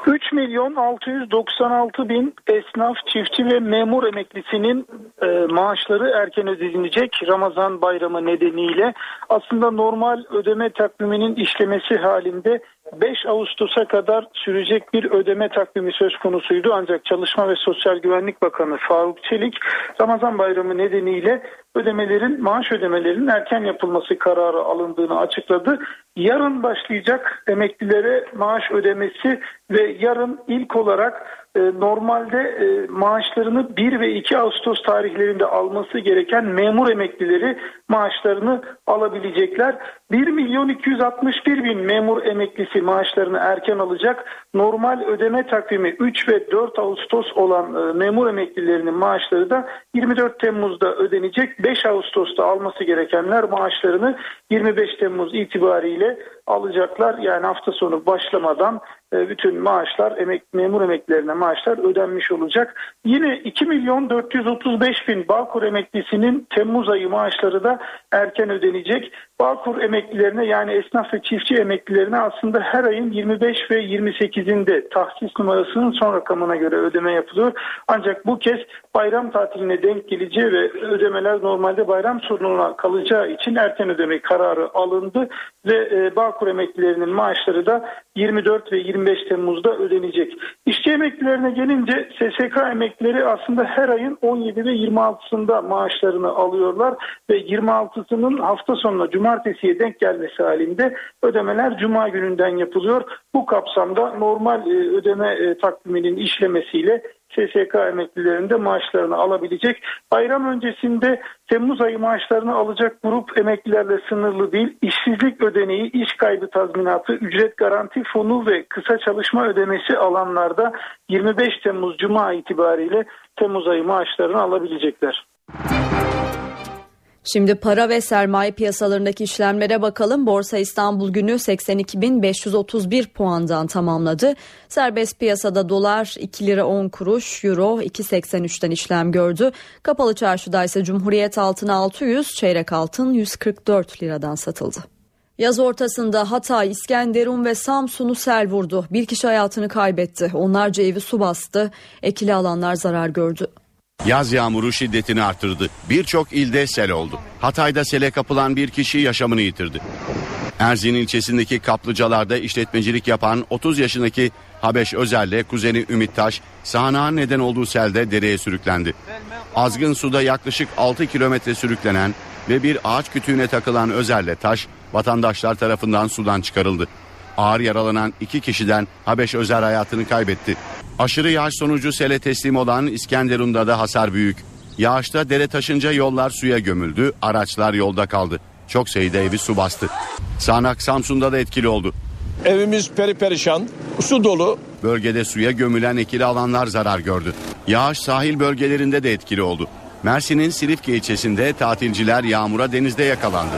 üç milyon altı yüz doksan altı bin esnaf, çiftçi ve memur emeklisinin e, maaşları erken ödenecek Ramazan bayramı nedeniyle. Aslında normal ödeme takviminin işlemesi halinde beş Ağustos'a kadar sürecek bir ödeme takvimi söz konusuydu. Ancak Çalışma ve Sosyal Güvenlik Bakanı Faruk Çelik, Ramazan Bayramı nedeniyle ödemelerin, maaş ödemelerinin erken yapılması kararı alındığını açıkladı. Yarın başlayacak emeklilere maaş ödemesi ve yarın ilk olarak normalde maaşlarını bir ve iki Ağustos tarihlerinde alması gereken memur emeklileri maaşlarını alabilecekler. bir milyon iki yüz altmış bir bin memur emeklisi maaşlarını erken alacak. Normal ödeme takvimi üç ve dört Ağustos olan memur emeklilerinin maaşları da yirmi dört Temmuz'da ödenecek. beş Ağustos'ta alması gerekenler maaşlarını yirmi beş Temmuz itibariyle alacaklar. Yani hafta sonu başlamadan bütün maaşlar, emek, memur emeklilerine maaşlar ödenmiş olacak. Yine iki milyon dört yüz otuz beş bin Bağkur emeklisinin Temmuz ayı maaşları da erken ödenecek. Bağkur emeklilerine, yani esnaf ve çiftçi emeklilerine aslında her ayın yirmi beş ve yirmi sekizinde tahsis numarasının son rakamına göre ödeme yapılıyor. Ancak bu kez bayram tatiline denk geleceği ve ödemeler normalde bayram sonuna kalacağı için erken ödeme kararı alındı ve Bağkur emeklilerinin maaşları da yirmi dört ve yirmi beş Temmuz'da ödenecek. İşçi emeklilerine gelince S S K emeklileri aslında her ayın on yedi ve yirmi altısında maaşlarını alıyorlar ve yirmi altısının hafta sonuna, cumartesiye denk gelmesi halinde ödemeler cuma gününden yapılıyor. Bu kapsamda normal ödeme takviminin işlemesiyle S S K emeklilerinde maaşlarını alabilecek. Bayram öncesinde Temmuz ayı maaşlarını alacak grup emeklilerle sınırlı değil. İşsizlik ödeneği, iş kaybı tazminatı, ücret garanti fonu ve kısa çalışma ödemesi alanlarda yirmi beş Temmuz Cuma itibariyle Temmuz ayı maaşlarını alabilecekler. Şimdi para ve sermaye piyasalarındaki işlemlere bakalım. Borsa İstanbul günü seksen iki bin beş yüz otuz bir puandan tamamladı. Serbest piyasada dolar iki lira on kuruş, euro iki seksen üçten işlem gördü. Kapalı çarşıda ise Cumhuriyet altını altı yüz, çeyrek altın yüz kırk dört liradan satıldı. Yaz ortasında Hatay, İskenderun ve Samsun'u sel vurdu. Bir kişi hayatını kaybetti. Onlarca evi su bastı. Ekili alanlar zarar gördü. Yaz yağmuru şiddetini artırdı. Birçok ilde sel oldu. Hatay'da sele kapılan bir kişi yaşamını yitirdi. Erzin ilçesindeki Kaplıcalar'da işletmecilik yapan otuz yaşındaki Habeş Özer'le kuzeni Ümit Taş, sağanağın neden olduğu selde dereye sürüklendi. Azgın suda yaklaşık altı kilometre sürüklenen ve bir ağaç kütüğüne takılan Özer'le Taş, vatandaşlar tarafından sudan çıkarıldı. Ağır yaralanan iki kişiden Habeş Özer hayatını kaybetti. Aşırı yağış sonucu sele teslim olan İskenderun'da da hasar büyük. Yağışta dere taşınca yollar suya gömüldü, araçlar yolda kaldı. Çok sayıda evi su bastı. Sağnak Samsun'da da etkili oldu. Evimiz periperişan, su dolu. Bölgede suya gömülen ekili alanlar zarar gördü. Yağış sahil bölgelerinde de etkili oldu. Mersin'in Silifke ilçesinde tatilciler yağmura denizde yakalandı.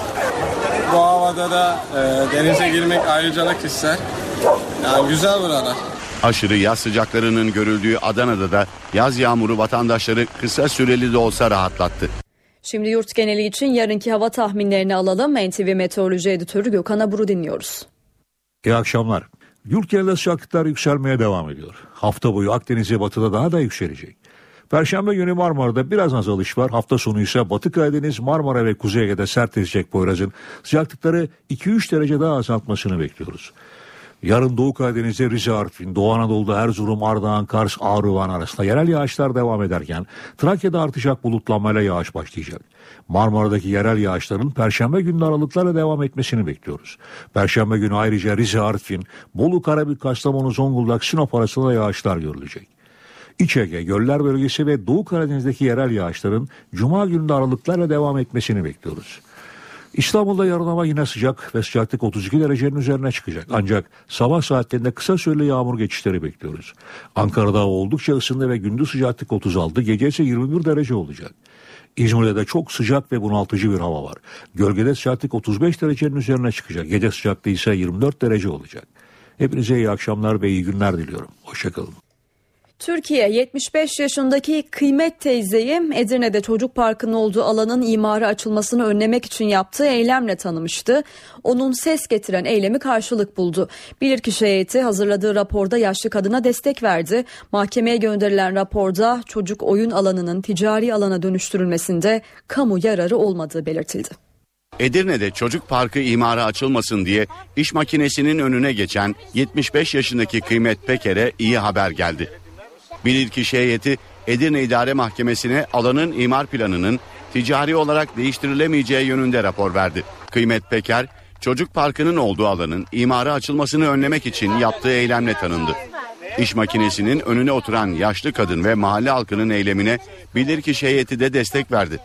Bu havada da e, denize girmek ayrıcalık ister. Yani güzel buralar. Aşırı yaz sıcaklarının görüldüğü Adana'da da yaz yağmuru vatandaşları kısa süreli de olsa rahatlattı. Şimdi yurt geneli için yarınki hava tahminlerini alalım. N T V Meteoroloji Editörü Gökhan Abur'u dinliyoruz. İyi akşamlar. Yurt genelinde sıcaklıklar yükselmeye devam ediyor. Hafta boyu Akdeniz'e batıda daha da yükselecek. Perşembe günü Marmara'da biraz azalış var. Hafta sonu ise Batı Karadeniz, Marmara ve Kuzey Ege'de sert esecek Poyraz'ın sıcaklıkları iki üç derece daha azaltmasını bekliyoruz. Yarın Doğu Karadeniz'de Rize, Artvin, Doğu Anadolu'da Erzurum, Ardahan, Kars, Ağrı, Van arasında yerel yağışlar devam ederken Trakya'da artacak bulutlanmayla yağış başlayacak. Marmara'daki yerel yağışların Perşembe günü aralıklarla devam etmesini bekliyoruz. Perşembe günü ayrıca Rize, Artvin, Bolu, Karabük, Kastamonu, Zonguldak, Sinop arasında da yağışlar görülecek. İç Ege, Göller bölgesi ve Doğu Karadeniz'deki yerel yağışların Cuma günü de aralıklarla devam etmesini bekliyoruz. İstanbul'da yarın hava yine sıcak ve sıcaklık otuz iki derecenin üzerine çıkacak. Ancak sabah saatlerinde kısa süreli yağmur geçişleri bekliyoruz. Ankara'da oldukça ısındı ve gündüz sıcaklık otuz altı, gece ise yirmi bir derece olacak. İzmir'de de çok sıcak ve bunaltıcı bir hava var. Gölgede sıcaklık otuz beş derecenin üzerine çıkacak. Gece sıcaklığı ise yirmi dört derece olacak. Hepinize iyi akşamlar ve iyi günler diliyorum. Hoşçakalın. Türkiye, yetmiş beş yaşındaki Kıymet teyzeyi Edirne'de çocuk parkının olduğu alanın imara açılmasını önlemek için yaptığı eylemle tanımıştı. Onun ses getiren eylemi karşılık buldu. Bilirkişi heyeti hazırladığı raporda yaşlı kadına destek verdi. Mahkemeye gönderilen raporda çocuk oyun alanının ticari alana dönüştürülmesinde kamu yararı olmadığı belirtildi. Edirne'de çocuk parkı imara açılmasın diye iş makinesinin önüne geçen yetmiş beş yaşındaki Kıymet Peker'e iyi haber geldi. Bilirkişi heyeti Edirne İdare Mahkemesi'ne alanın imar planının ticari olarak değiştirilemeyeceği yönünde rapor verdi. Kıymet Peker, çocuk parkının olduğu alanın imara açılmasını önlemek için yaptığı eylemle tanındı. İş makinesinin önüne oturan yaşlı kadın ve mahalle halkının eylemine bilirkişi heyeti de destek verdi.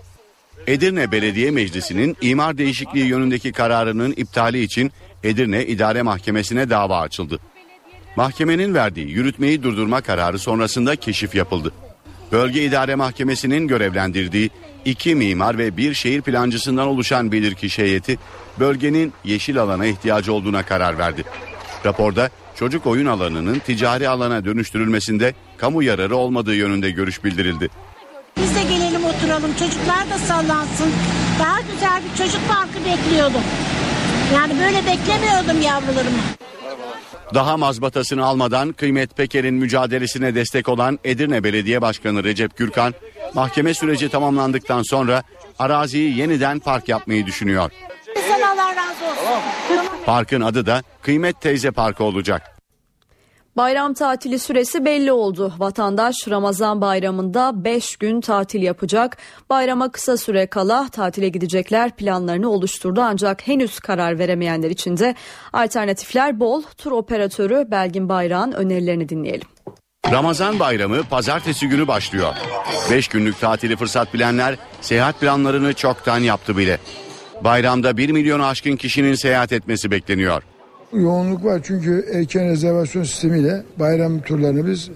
Edirne Belediye Meclisi'nin imar değişikliği yönündeki kararının iptali için Edirne İdare Mahkemesi'ne dava açıldı. Mahkemenin verdiği yürütmeyi durdurma kararı sonrasında keşif yapıldı. Bölge İdare Mahkemesi'nin görevlendirdiği iki mimar ve bir şehir plancısından oluşan bilirkişi heyeti bölgenin yeşil alana ihtiyacı olduğuna karar verdi. Raporda çocuk oyun alanının ticari alana dönüştürülmesinde kamu yararı olmadığı yönünde görüş bildirildi. Biz de gelelim oturalım, çocuklar da sallansın. Daha güzel bir çocuk parkı bekliyordum. Yani böyle beklemiyordum yavrularımı. Daha mazbatasını almadan Kıymet Peker'in mücadelesine destek olan Edirne Belediye Başkanı Recep Gürkan, mahkeme süreci tamamlandıktan sonra araziyi yeniden park yapmayı düşünüyor. Allah razı olsun. Parkın adı da Kıymet Teyze Parkı olacak. Bayram tatili süresi belli oldu. Vatandaş Ramazan bayramında beş gün tatil yapacak. Bayrama kısa süre kala tatile gidecekler planlarını oluşturdu. Ancak henüz karar veremeyenler için de alternatifler bol. Tur operatörü Belgin Bayrak'ın önerilerini dinleyelim. Ramazan bayramı pazartesi günü başlıyor. beş günlük tatili fırsat bilenler seyahat planlarını çoktan yaptı bile. Bayramda bir milyonu aşkın kişinin seyahat etmesi bekleniyor. Yoğunluk var çünkü erken rezervasyon sistemiyle bayram turlarını biz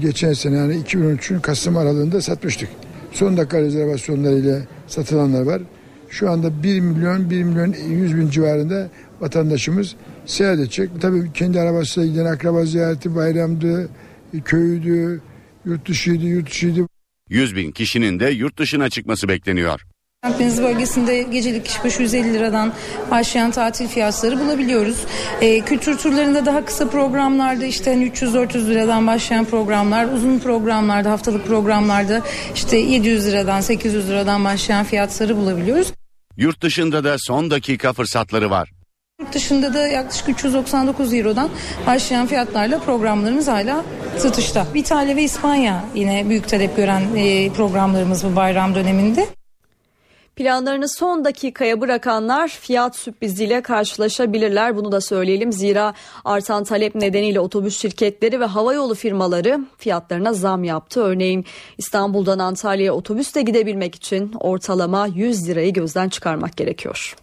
geçen sene yani iki bin on üçün Kasım aralığında satmıştık. Son dakika rezervasyonlarıyla satılanlar var. Şu anda bir milyon bir milyon yüz bin civarında vatandaşımız seyahat edecek. Tabii kendi arabasıyla giden akraba ziyareti, bayramdı, köydü, yurt dışıydı, yurt dışıydı. yüz bin kişinin de yurt dışına çıkması bekleniyor. Akdeniz bölgesinde gecelik kişi başı yüz elli liradan başlayan tatil fiyatları bulabiliyoruz. Ee, kültür turlarında daha kısa programlarda işte hani üç yüz dört yüz liradan başlayan programlar, uzun programlarda, haftalık programlarda işte yedi yüz liradan sekiz yüz liradan başlayan fiyatları bulabiliyoruz. Yurt dışında da son dakika fırsatları var. Yurt dışında da yaklaşık üç yüz doksan dokuz eurodan başlayan fiyatlarla programlarımız hala satışta. İtalya ve İspanya yine büyük talep gören programlarımız bu bayram döneminde. Planlarını son dakikaya bırakanlar fiyat sürpriziyle karşılaşabilirler. Bunu da söyleyelim. Zira artan talep nedeniyle otobüs şirketleri ve havayolu firmaları fiyatlarına zam yaptı. Örneğin İstanbul'dan Antalya'ya otobüsle gidebilmek için ortalama yüz lirayı gözden çıkarmak gerekiyor.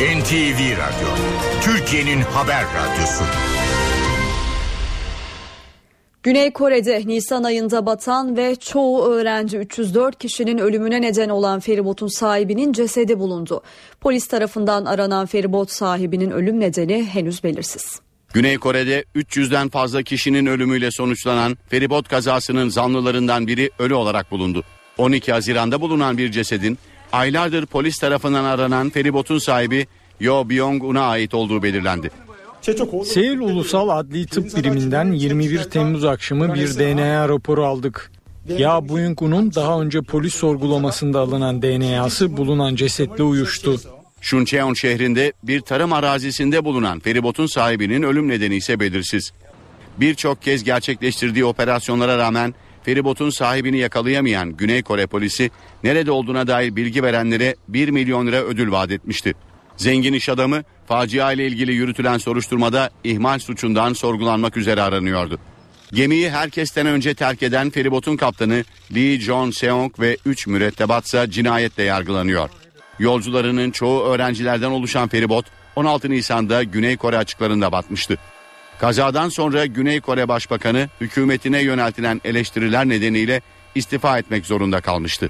N T V Radyo, Türkiye'nin haber radyosu. Güney Kore'de Nisan ayında batan ve çoğu öğrenci üç yüz dört kişinin ölümüne neden olan feribotun sahibinin cesedi bulundu. Polis tarafından aranan feribot sahibinin ölüm nedeni henüz belirsiz. Güney Kore'de üç yüzden fazla kişinin ölümüyle sonuçlanan feribot kazasının zanlılarından biri ölü olarak bulundu. on iki Haziran'da bulunan bir cesedin aylardır polis tarafından aranan feribotun sahibi Yo Byung-un'a ait olduğu belirlendi. Seul Ulusal Adli Tıp Biriminden yirmi bir Temmuz akşamı bir D N A raporu aldık. Ya Byung-un'un daha önce polis sorgulamasında alınan D N A'sı bulunan cesetle uyuştu. Şuncheon şehrinde bir tarım arazisinde bulunan feribotun sahibinin ölüm nedeni ise belirsiz. Birçok kez gerçekleştirdiği operasyonlara rağmen feribotun sahibini yakalayamayan Güney Kore polisi nerede olduğuna dair bilgi verenlere bir milyon lira ödül vaat etmişti. Zengin iş adamı facia ile ilgili yürütülen soruşturmada ihmal suçundan sorgulanmak üzere aranıyordu. Gemiyi herkesten önce terk eden feribotun kaptanı Lee John Seong ve üç mürettebatsa cinayetle yargılanıyor. Yolcularının çoğu öğrencilerden oluşan feribot on altı Nisan'da Güney Kore açıklarında batmıştı. Kazadan sonra Güney Kore Başbakanı hükümetine yöneltilen eleştiriler nedeniyle istifa etmek zorunda kalmıştı.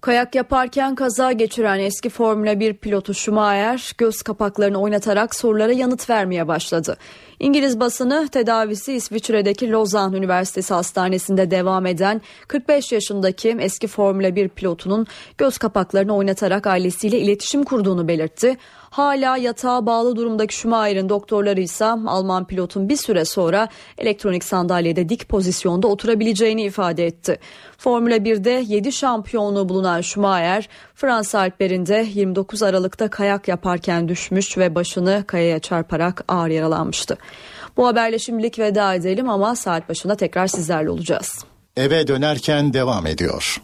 Kayak yaparken kaza geçiren eski Formula bir pilotu Schumacher göz kapaklarını oynatarak sorulara yanıt vermeye başladı. İngiliz basını tedavisi İsviçre'deki Lozan Üniversitesi Hastanesi'nde devam eden kırk beş yaşındaki eski Formula bir pilotunun göz kapaklarını oynatarak ailesiyle iletişim kurduğunu belirtti. Hala yatağa bağlı durumdaki Schumacher'in doktorları ise Alman pilotun bir süre sonra elektronik sandalyede dik pozisyonda oturabileceğini ifade etti. Formula birde yedi şampiyonluğu bulunan Schumacher, Fransa Alplerinde yirmi dokuz Aralık'ta kayak yaparken düşmüş ve başını kayaya çarparak ağır yaralanmıştı. Bu haberle şimdilik veda edelim ama saat başında tekrar sizlerle olacağız. Eve dönerken devam ediyor.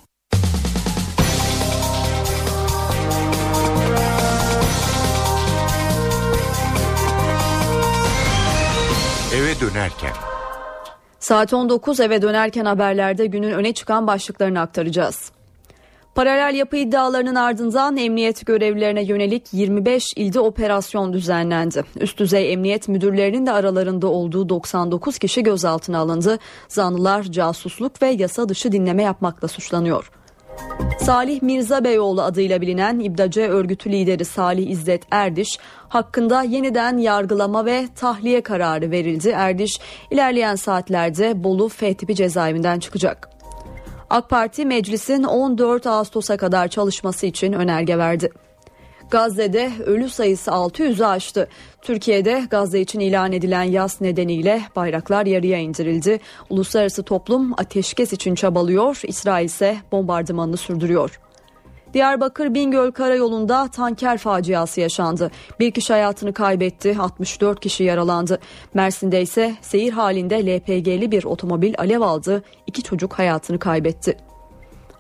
Eve dönerken. Saat on dokuz, eve dönerken haberlerde günün öne çıkan başlıklarını aktaracağız. Paralel yapı iddialarının ardından emniyet görevlilerine yönelik yirmi beş ilde operasyon düzenlendi. Üst düzey emniyet müdürlerinin de aralarında olduğu doksan dokuz kişi gözaltına alındı. Zanlılar casusluk ve yasa dışı dinleme yapmakla suçlanıyor. Salih Mirza Beyoğlu adıyla bilinen İBDAC örgütü lideri Salih İzzet Erdiş hakkında yeniden yargılama ve tahliye kararı verildi. Erdiş ilerleyen saatlerde Bolu F tipi cezaevinden çıkacak. AK Parti meclisin on dört Ağustos'a kadar çalışması için önerge verdi. Gazze'de ölü sayısı altı yüzü aştı. Türkiye'de Gazze için ilan edilen yas nedeniyle bayraklar yarıya indirildi. Uluslararası toplum ateşkes için çabalıyor. İsrail ise bombardımanını sürdürüyor. Diyarbakır-Bingöl Karayolu'nda tanker faciası yaşandı. Bir kişi hayatını kaybetti, altmış dört kişi yaralandı. Mersin'de ise seyir halinde L P G'li bir otomobil alev aldı, iki çocuk hayatını kaybetti.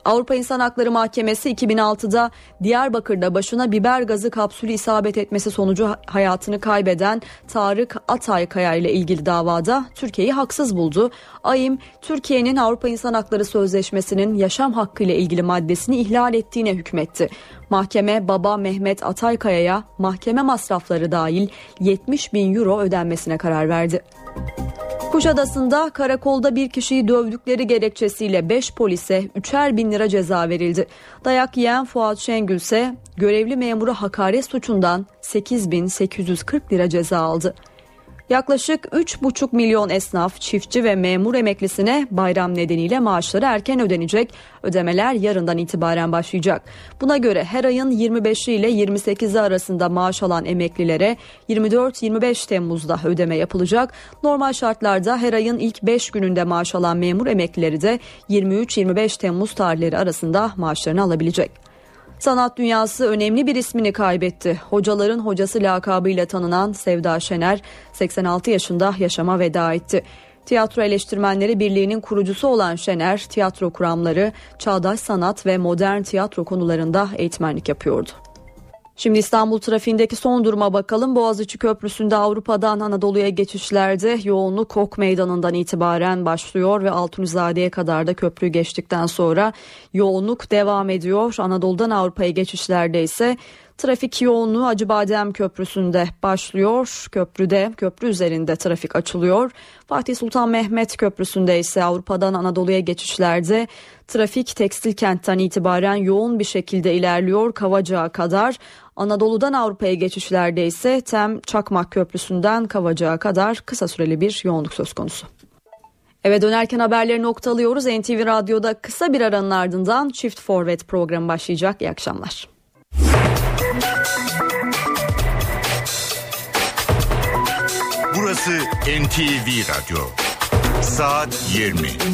Avrupa İnsan Hakları Mahkemesi iki bin altıda Diyarbakır'da başına biber gazı kapsülü isabet etmesi sonucu hayatını kaybeden Tarık Ataykaya ile ilgili davada Türkiye'yi haksız buldu. A İ M, Türkiye'nin Avrupa İnsan Hakları Sözleşmesi'nin yaşam hakkı ile ilgili maddesini ihlal ettiğine hükmetti. Mahkeme, baba Mehmet Ataykaya'ya mahkeme masrafları dahil yetmiş bin euro ödenmesine karar verdi. Kuşadası'nda karakolda bir kişiyi dövdükleri gerekçesiyle beş polise üçer bin lira ceza verildi. Dayak yiyen Fuat Şengül ise görevli memuru hakaret suçundan sekiz bin sekiz yüz kırk lira ceza aldı. Yaklaşık üç buçuk milyon esnaf, çiftçi ve memur emeklisine bayram nedeniyle maaşları erken ödenecek. Ödemeler yarından itibaren başlayacak. Buna göre her ayın yirmi beşi ile yirmi sekizi arasında maaş alan emeklilere yirmi dört yirmi beş Temmuz'da ödeme yapılacak. Normal şartlarda her ayın ilk beş gününde maaş alan memur emeklileri de yirmi üç yirmi beş Temmuz tarihleri arasında maaşlarını alabilecek. Sanat dünyası önemli bir ismini kaybetti. Hocaların hocası lakabıyla tanınan Sevda Şener seksen altı yaşında yaşama veda etti. Tiyatro Eleştirmenleri Birliği'nin kurucusu olan Şener, tiyatro kuramları, çağdaş sanat ve modern tiyatro konularında eğitmenlik yapıyordu. Şimdi İstanbul trafiğindeki son duruma bakalım. Boğaziçi Köprüsü'nde Avrupa'dan Anadolu'ya geçişlerde yoğunluk Ok Meydanı'ndan itibaren başlıyor ve Altunizade'ye kadar da köprüyü geçtikten sonra yoğunluk devam ediyor. Anadolu'dan Avrupa'ya geçişlerde ise trafik yoğunluğu Acıbadem Köprüsü'nde başlıyor. Köprüde, köprü üzerinde trafik açılıyor. Fatih Sultan Mehmet Köprüsü'nde ise Avrupa'dan Anadolu'ya geçişlerde trafik Tekstilkent'ten itibaren yoğun bir şekilde ilerliyor Kavacık'a kadar. Anadolu'dan Avrupa'ya geçişlerde ise Tem Çakmak Köprüsü'nden Kavacık'a kadar kısa süreli bir yoğunluk söz konusu. Eve dönerken haberleri noktalıyoruz. N T V Radyo'da kısa bir aranın ardından Çift Forvet programı başlayacak. İyi akşamlar. Burası N T V Radyo. Saat yirmi.